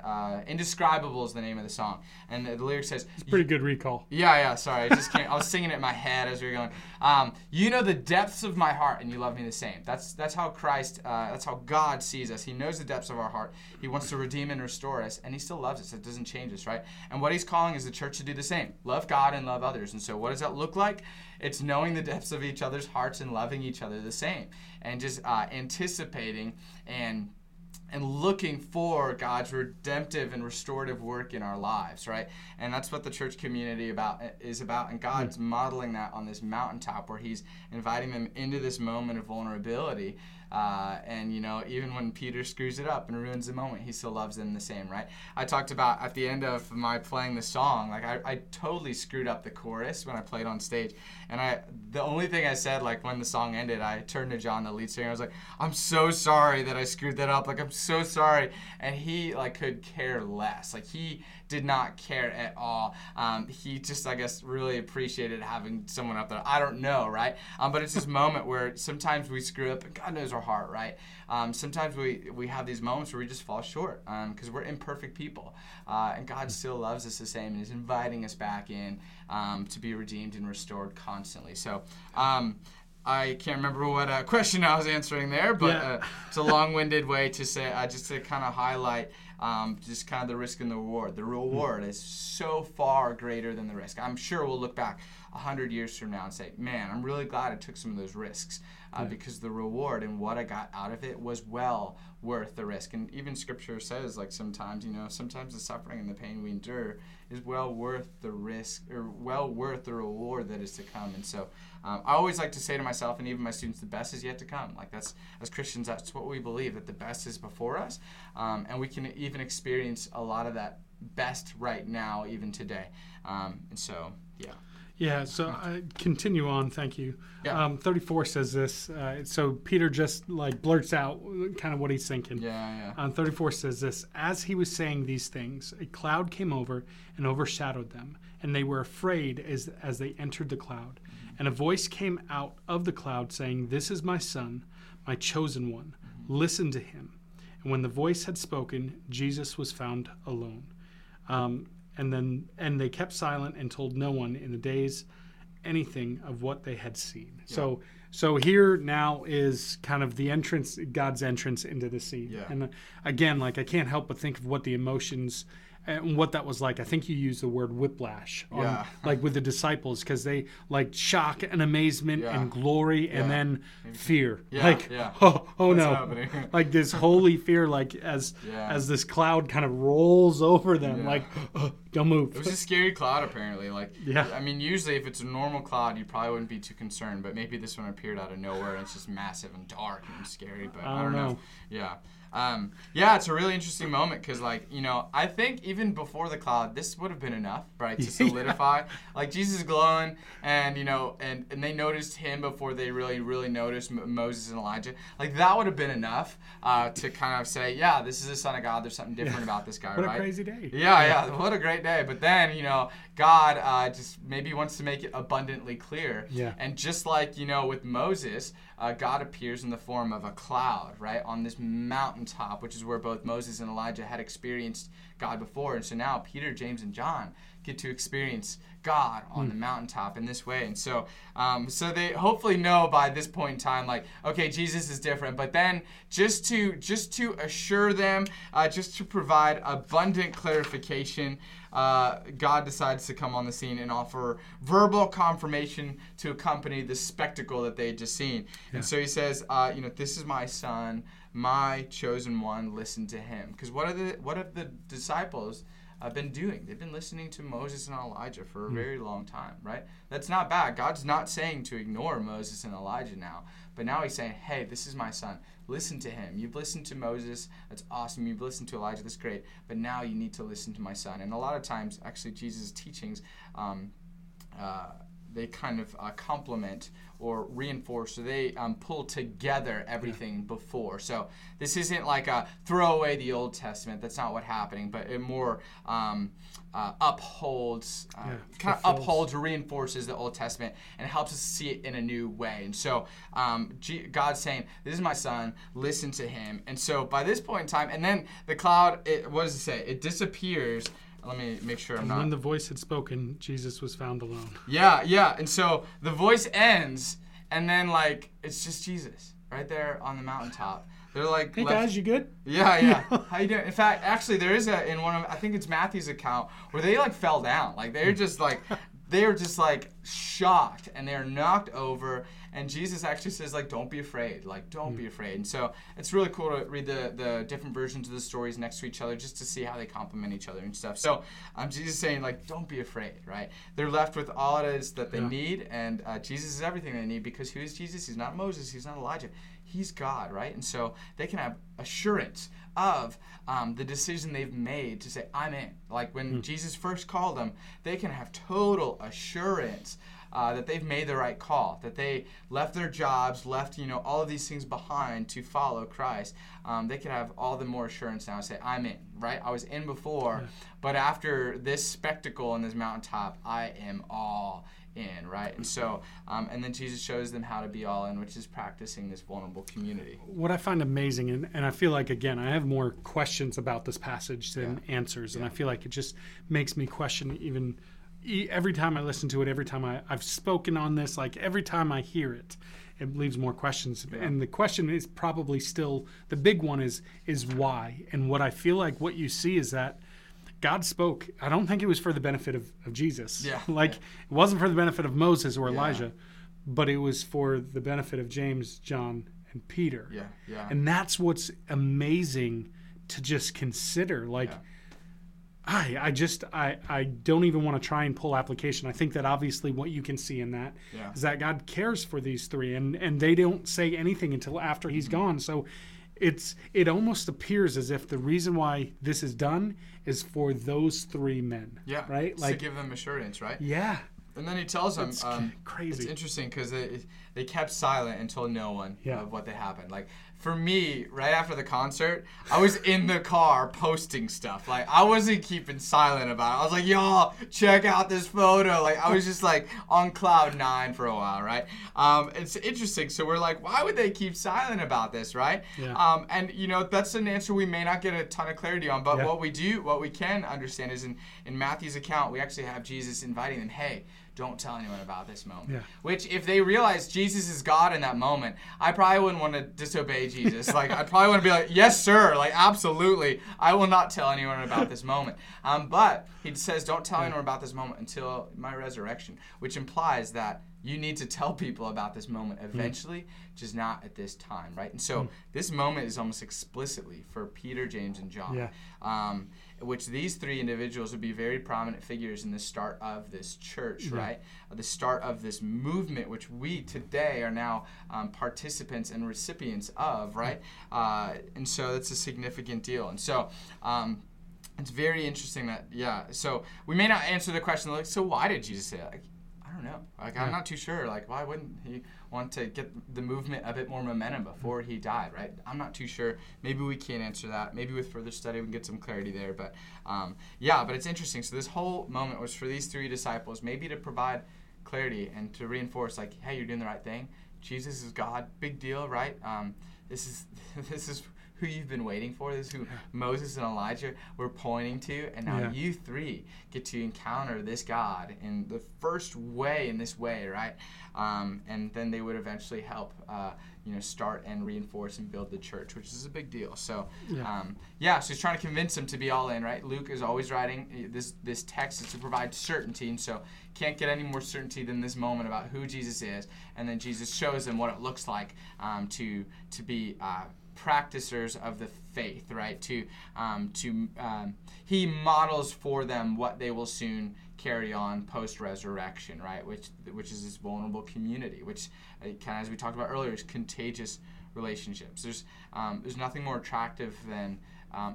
Indescribable is the name of the song, and the lyric says, "It's pretty good recall." Yeah. Sorry, I just can't. I was singing it in my head as we were going. You know the depths of my heart, and you love me the same. That's how Christ. That's how God sees us. He knows the depths of our heart. He wants to redeem and restore us, and He still loves us. It doesn't change us, right? And what He's calling is the church to do the same: love God and love others. And so, what does that look like? It's knowing the depths of each other's hearts and loving each other the same, and just anticipating and looking for God's redemptive and restorative work in our lives, right? And that's what the church community is about, and God's modeling that on this mountaintop, where He's inviting them into this moment of vulnerability And, you know, even when Peter screws it up and ruins the moment, he still loves them the same, right? I talked about at the end of my playing the song, like I totally screwed up the chorus when I played on stage. And the only thing I said, like when the song ended, I turned to John, the lead singer, I was like, I'm so sorry that I screwed that up. Like, I'm so sorry. And he like could care less. Like he did not care at all. He just, I guess, really appreciated having someone up there. I don't know, right? But it's this moment where sometimes we screw up and God knows our heart, right? Sometimes we have these moments where we just fall short because we're imperfect people, and God still loves us the same and is inviting us back in to be redeemed and restored constantly. So I can't remember what question I was answering there, but it's a long-winded way to say just to kind of highlight just kind of the risk and the reward. The reward is so far greater than the risk. I'm sure we'll look back 100 years from now and say, man, I'm really glad I took some of those risks because the reward and what I got out of it was well worth the risk. And even Scripture says, like, sometimes, you know, sometimes the suffering and the pain we endure is well worth the risk or well worth the reward that is to come. And so I always like to say to myself and even my students, the best is yet to come. Like, that's, as Christians, that's what we believe, that the best is before us, and we can even experience a lot of that best right now, even today. And so, yeah. Yeah, so I continue on. Thank you. Yeah. 34 says this. So Peter just like blurts out kind of what he's thinking. Yeah, yeah. 34 says this. As he was saying these things, a cloud came over and overshadowed them, and they were afraid as they entered the cloud. Mm-hmm. And a voice came out of the cloud saying, "This is my son, my chosen one. Mm-hmm. Listen to him." And when the voice had spoken, Jesus was found alone. And they kept silent and told no one in the days anything of what they had seen. Yeah. So here now is kind of the entrance, God's entrance into the scene. Yeah. And again, like, I can't help but think of what the emotions and what that was like. I think you used the word whiplash like with the disciples, because they like shock and amazement and glory and then fear. Yeah. Like, oh no, like this holy fear, like as this cloud kind of rolls over them, like, oh, don't move. It was a scary cloud apparently. Like, I mean, usually if it's a normal cloud, you probably wouldn't be too concerned, but maybe this one appeared out of nowhere and it's just massive and dark and scary, but I don't know. It's a really interesting moment because, like, you know, I think even before the cloud, this would have been enough, right, to solidify. Like, Jesus is glowing, and, you know, and they noticed him before they really, really noticed Moses and Elijah. Like, that would have been enough to kind of say, yeah, this is the Son of God. There's something different about this guy, right? What a crazy day. Yeah, what a great day. But then, you know, God just maybe wants to make it abundantly clear. Yeah. And just like, you know, with Moses, God appears in the form of a cloud, right, on this mountaintop, which is where both Moses and Elijah had experienced God before. And so now Peter, James, and John get to experience God on the mountaintop in this way. And so so they hopefully know by this point in time, like, okay, Jesus is different. But then just to assure them, just to provide abundant clarification, God decides to come on the scene and offer verbal confirmation to accompany the spectacle that they had just seen. Yeah. And so he says, you know, this is my son, my chosen one, listen to him. Because what have the disciples been doing? They've been listening to Moses and Elijah for a very long time, right? That's not bad. God's not saying to ignore Moses and Elijah now, but now he's saying, hey, this is my son. Listen to him. You've listened to Moses. That's awesome. You've listened to Elijah. That's great. But now you need to listen to my son. And a lot of times, actually, Jesus' teachings, they kind of complement or reinforce, so they pull together everything before. So this isn't like a throw away the Old Testament. That's not what's happening, but it more upholds, reinforces the Old Testament and helps us see it in a new way. And so God's saying, this is my son, listen to him. And so by this point in time, and then the cloud, what does it say? It disappears. Let me make sure I'm not. And when the voice had spoken, Jesus was found alone. Yeah. And so the voice ends, and then, like, it's just Jesus right there on the mountaintop. They're like, hey, guys, you good? Yeah. How you doing? In fact, actually, there is in one of, I think it's Matthew's account, where they, like, fell down. Like, they're just, like, shocked, and they're knocked over. And Jesus actually says, like, don't be afraid. Like, don't be afraid. And so it's really cool to read the different versions of the stories next to each other just to see how they complement each other and stuff. So Jesus is saying, like, don't be afraid, right? They're left with all it is that they need, and Jesus is everything they need, because who is Jesus? He's not Moses. He's not Elijah. He's God, right? And so they can have assurance of the decision they've made to say, I'm in. Like when Jesus first called them, they can have total assurance that they've made the right call, that they left their jobs, left all of these things behind to follow Christ. They can have all the more assurance now and say, I'm in, right? I was in before, but after this spectacle on this mountaintop, I am all in, right? And so, and then Jesus shows them how to be all in, which is practicing this vulnerable community. What I find amazing, and I feel like, again, I have more questions about this passage than answers, and I feel like it just makes me question even every time I listen to it, every time I've spoken on this, like every time I hear it, it leaves more questions. Yeah. And the question is probably still, the big one is why? And what I feel like what you see is that God spoke. I don't think it was for the benefit of Jesus. Yeah. It wasn't for the benefit of Moses or Elijah, but it was for the benefit of James, John, and Peter. Yeah. Yeah. And that's what's amazing to just consider. I don't even want to try and pull application. I think that obviously what you can see in that is that God cares for these three, and they don't say anything until after he's gone. So It almost appears as if the reason why this is done is for those three men. Yeah, right. Like, to give them assurance, right? Yeah. And then he tells them. It's crazy. It's interesting because they kept silent and told no one of what had happened. Like for me, right after the concert, I was in the car posting stuff. Like I wasn't keeping silent about it. I was like, y'all, check out this photo. Like I was just like on cloud nine for a while, right? It's interesting. So we're like, why would they keep silent about this, right? Yeah. And that's an answer we may not get a ton of clarity on. But what we can understand is in Matthew's account, we actually have Jesus inviting them, hey, don't tell anyone about this moment. Yeah. Which, if they realize Jesus is God in that moment, I probably wouldn't want to disobey Jesus. Like, I probably want to be like, yes, sir. Like, absolutely. I will not tell anyone about this moment. But he says, don't tell anyone about this moment until my resurrection, which implies that you need to tell people about this moment eventually, just not at this time, right? And so this moment is almost explicitly for Peter, James, and John, which these three individuals would be very prominent figures in the start of this church, right? The start of this movement, which we today are now participants and recipients of, right? And so that's a significant deal. And so... it's very interesting that, so we may not answer the question, like, so why did Jesus say that? Like, I don't know. Like, I'm not too sure. Like, why wouldn't he want to get the movement a bit more momentum before he died, right? I'm not too sure. Maybe we can't answer that. Maybe with further study we can get some clarity there. But, but it's interesting. So this whole moment was for these three disciples, maybe to provide clarity and to reinforce, like, hey, you're doing the right thing. Jesus is God. Big deal, right? This is who you've been waiting for. This is who Moses and Elijah were pointing to, and now you three get to encounter this God in the first way, right? And then they would eventually help start and reinforce and build the church, which is a big deal. So so he's trying to convince them to be all in, right? Luke is always writing this text is to provide certainty, and so can't get any more certainty than this moment about who Jesus is. And then Jesus shows them what it looks like to be practicers of the faith, right? He models for them what they will soon carry on post-resurrection, right? Which is this vulnerable community, which kind of, as we talked about earlier, is contagious relationships. There's nothing more attractive than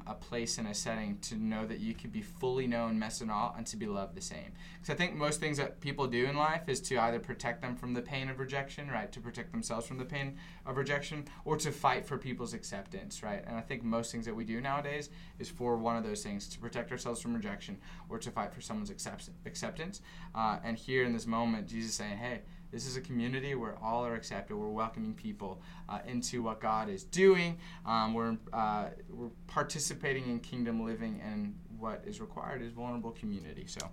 a place and a setting to know that you could be fully known, messinal, and to be loved the same. Because I think most things that people do in life is to either protect them from the pain of rejection, right, to protect themselves from the pain of rejection, or to fight for people's acceptance, right? And I think most things that we do nowadays is for one of those things, to protect ourselves from rejection or to fight for someone's acceptance. And here in this moment, Jesus is saying, hey, this is a community where all are accepted. We're welcoming people into what God is doing. We're participating in kingdom living, and what is required is vulnerable community. So,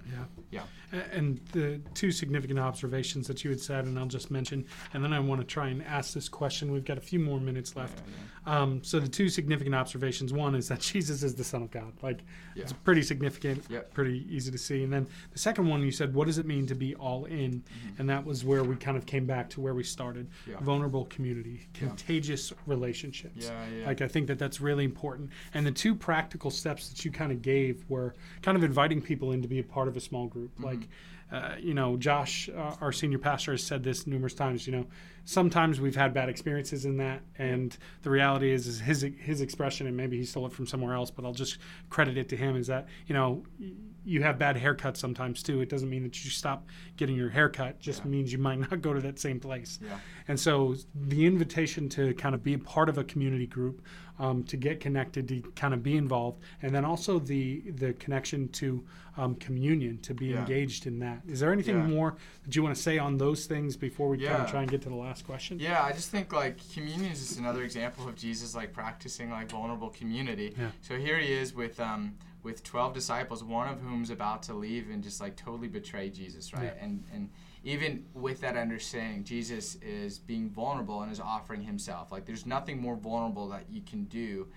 And the two significant observations that you had said, and I'll just mention, and then I want to try and ask this question. We've got a few more minutes left. Yeah. So the two significant observations, one is that Jesus is the Son of God. It's pretty significant, pretty easy to see. And then the second one, you said, what does it mean to be all in? Mm-hmm. And that was where we kind of came back to where we started. Yeah. Vulnerable community, contagious relationships. Yeah. I think that's really important. And the two practical steps that you kind of gave were kind of inviting people in to be a part of a small group. Mm-hmm. Like Josh, our senior pastor, has said this numerous times. Sometimes we've had bad experiences in that, and the reality is his expression, and maybe he stole it from somewhere else, but I'll just credit it to him, is that you have bad haircuts sometimes too. It doesn't mean that you stop getting your haircut; just means you might not go to that same place. Yeah. And so the invitation to kind of be a part of a community group, to get connected, to kind of be involved, and then also the connection to communion, to be engaged in that. Is there anything more that you want to say on those things before we kind of try and get to the last question? Yeah, I just think communion is just another example of Jesus practicing vulnerable community. Yeah. So here he is with 12 disciples, one of whom's about to leave and just totally betray Jesus, right? Yeah. And even with that understanding, Jesus is being vulnerable and is offering himself. There's nothing more vulnerable that you can do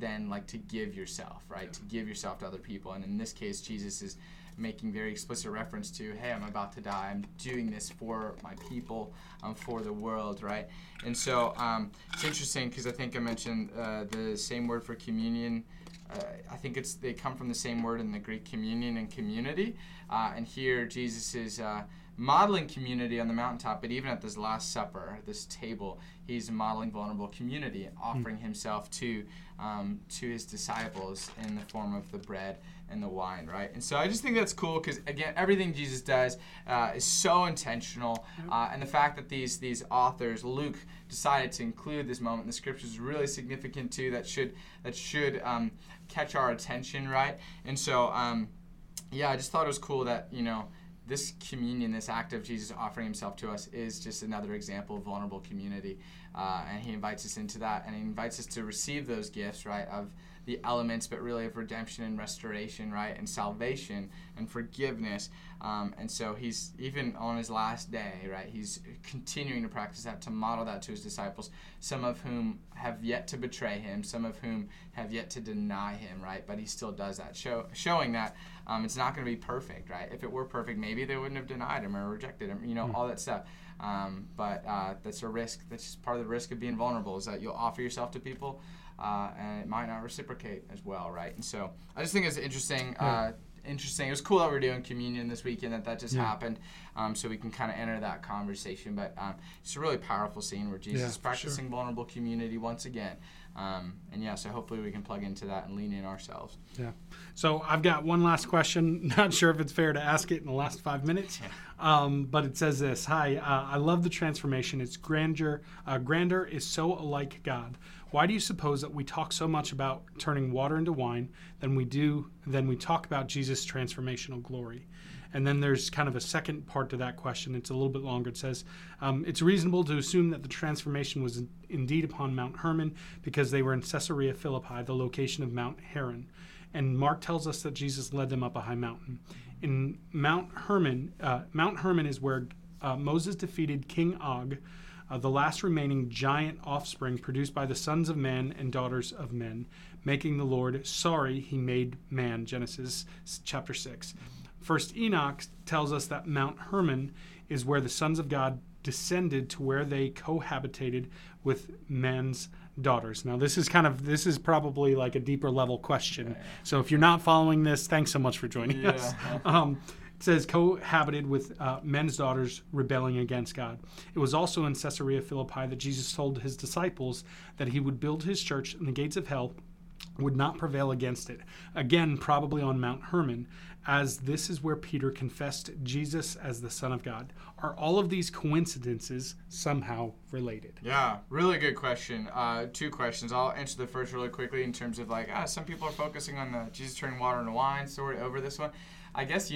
than to give yourself, right? Yeah. To give yourself to other people. And in this case, Jesus is making very explicit reference to, hey, I'm about to die. I'm doing this for my people, for the world, right? And so it's interesting because I think I mentioned the same word for communion. I think they come from the same word in the Greek, communion and community. And here Jesus is modeling community on the mountaintop, but even at this Last Supper, this table, he's modeling vulnerable community, offering himself to his disciples in the form of the bread and the wine, right? And so I just think that's cool because, again, everything Jesus does is so intentional. And the fact that these authors, Luke, decided to include this moment in the Scriptures is really significant too. That should catch our attention, right? And so, I just thought it was cool that, this communion, this act of Jesus offering himself to us is just another example of vulnerable community. And he invites us into that, and he invites us to receive those gifts, right, of the elements, but really of redemption and restoration, right, and salvation and forgiveness. And so he's, even on his last day, right, he's continuing to practice that, to model that to his disciples, some of whom have yet to betray him, some of whom have yet to deny him, right, but he still does that, showing that it's not going to be perfect, right? If it were perfect, maybe they wouldn't have denied him or rejected him, all that stuff. But that's a risk. That's just part of the risk of being vulnerable, is that you'll offer yourself to people and it might not reciprocate as well, right? And so I just think it's interesting. It was cool that we're doing communion this weekend, that just happened, so we can kind of enter that conversation. But it's a really powerful scene where Jesus is practicing vulnerable community once again. So hopefully we can plug into that and lean in ourselves. Yeah. So I've got one last question. Not sure if it's fair to ask it in the last 5 minutes, but it says this. Hi, I love the transformation. Its grandeur is so alike God. Why do you suppose that we talk so much about turning water into wine than we talk about Jesus' transformational glory? And then there's kind of a second part to that question. It's a little bit longer. It says, it's reasonable to assume that the transformation was indeed upon Mount Hermon, because they were in Caesarea Philippi, the location of Mount Hermon. And Mark tells us that Jesus led them up a high mountain. In Mount Hermon is where Moses defeated King Og, the last remaining giant offspring produced by the sons of man and daughters of men, making the Lord sorry he made man, Genesis chapter 6. First Enoch tells us that Mount Hermon is where the sons of God descended to where they cohabitated with man's daughters. Now, this is probably a deeper level question. Yeah. So if you're not following this, thanks so much for joining us. It says, cohabited with men's daughters, rebelling against God. It was also in Caesarea Philippi that Jesus told his disciples that he would build his church, and the gates of hell would not prevail against it. Again, probably on Mount Hermon, as this is where Peter confessed Jesus as the Son of God. Are all of these coincidences somehow related? Yeah, really good question. Two questions. I'll answer the first really quickly in terms of some people are focusing on the Jesus turning water into wine story over this one. I guess,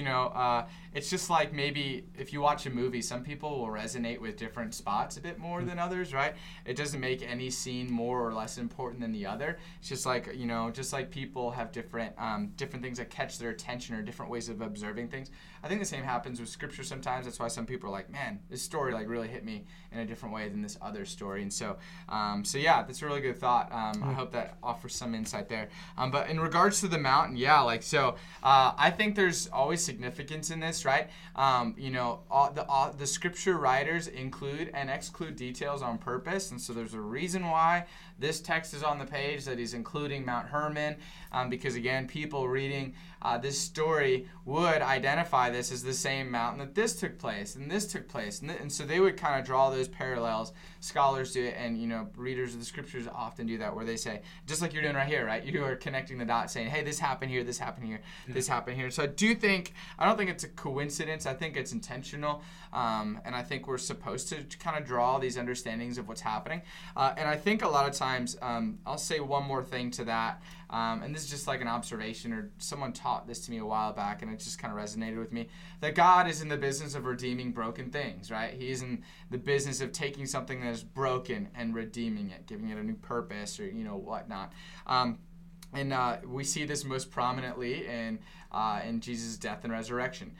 it's just maybe if you watch a movie, some people will resonate with different spots a bit more than others, right? It doesn't make any scene more or less important than the other. It's just like people have different different things that catch their attention or different ways of observing things. I think the same happens with Scripture sometimes. That's why some people are man, this story really hit me in a different way than this other story. And so, that's a really good thought. I hope that offers some insight there. But in regards to the mountain, I think there's always significance in this, right? The Scripture writers include and exclude details on purpose, and so there's a reason why This text is on the page that he's including Mount Hermon because, again, people reading this story would identify this as the same mountain that this took place and this took place. And so they would kind of draw those parallels. Scholars do it, and, you know, readers of the scriptures often do that, where they say, just like you're doing right here, right? You are connecting the dots saying, hey, this happened here, this happened here, this happened here. So I don't think it's a coincidence. I think it's intentional, and I think we're supposed to kind of draw these understandings of what's happening. And I think a lot of times, I'll say one more thing to that, and this is just like an observation, or someone taught this to me a while back, and it just kind of resonated with me, that God is in the business of redeeming broken things, right? He is in the business of taking something that is broken and redeeming it, giving it a new purpose, or, you know, whatnot. And we see this most prominently in Jesus' death and resurrection.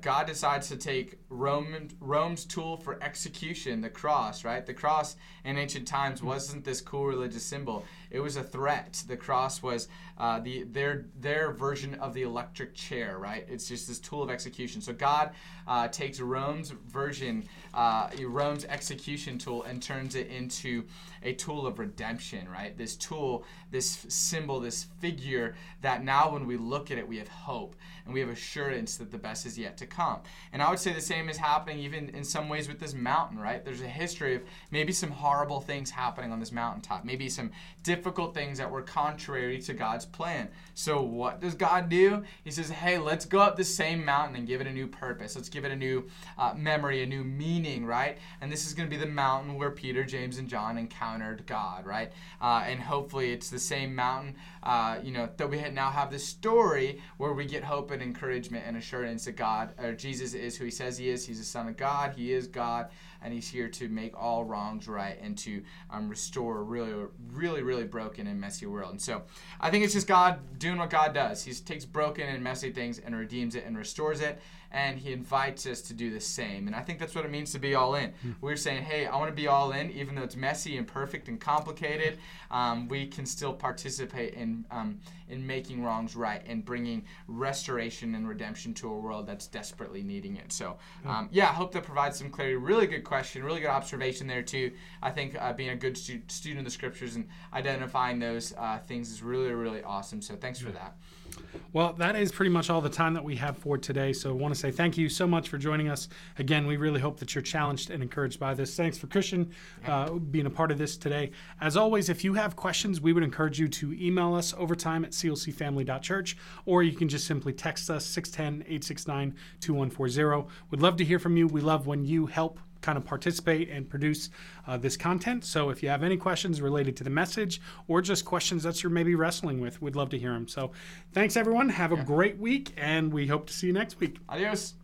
God decides to take Rome's tool for execution, the cross, right? The cross in ancient times wasn't this cool religious symbol. It was a threat. The cross was their version of the electric chair, right? It's just this tool of execution. So God takes Rome's execution tool and turns it into a tool of redemption, right? This tool, this symbol, this figure that now when we look at it, we have hope and we have assurance that the best is yet to come. And I would say the same is happening even in some ways with this mountain, right? There's a history of maybe some horrible things happening on this mountaintop, maybe some difficult things that were contrary to God's plan. So what does God do? He says, hey, let's go up the same mountain and give it a new purpose. Let's give it a new memory, a new meaning, right? And this is going to be the mountain where Peter, James, and John encountered God, right? And hopefully it's the same mountain that we now have this story where we get hope and encouragement and assurance that God, or Jesus, is who he says he is. He's the Son of God. He is God, and he's here to make all wrongs right and to restore a really, really, really broken and messy world. And so I think it's just God doing what God does. He takes broken and messy things and redeems it and restores it, and he invites us to do the same. And I think that's what it means to be all in. We're saying, hey, I want to be all in, even though it's messy and perfect and complicated. We can still participate in making wrongs right and bringing restoration and redemption to a world that's desperately needing it. So, I hope that provides some clarity. Really good question, really good observation there too. I think being a good student of the scriptures and identifying those things is really, really awesome. So thanks for that. Well, that is pretty much all the time that we have for today. So I want to say thank you so much for joining us. Again, we really hope that you're challenged and encouraged by this. Thanks for Christian being a part of this today. As always, if you have questions, we would encourage you to email us overtime at clcfamily.church, or you can just simply text us 610-869-2140. We'd love to hear from you. We love when you help kind of participate and produce this content. So if you have any questions related to the message or just questions that you're maybe wrestling with, we'd love to hear them. So thanks, everyone. Have a great week, and we hope to see you next week. Adios.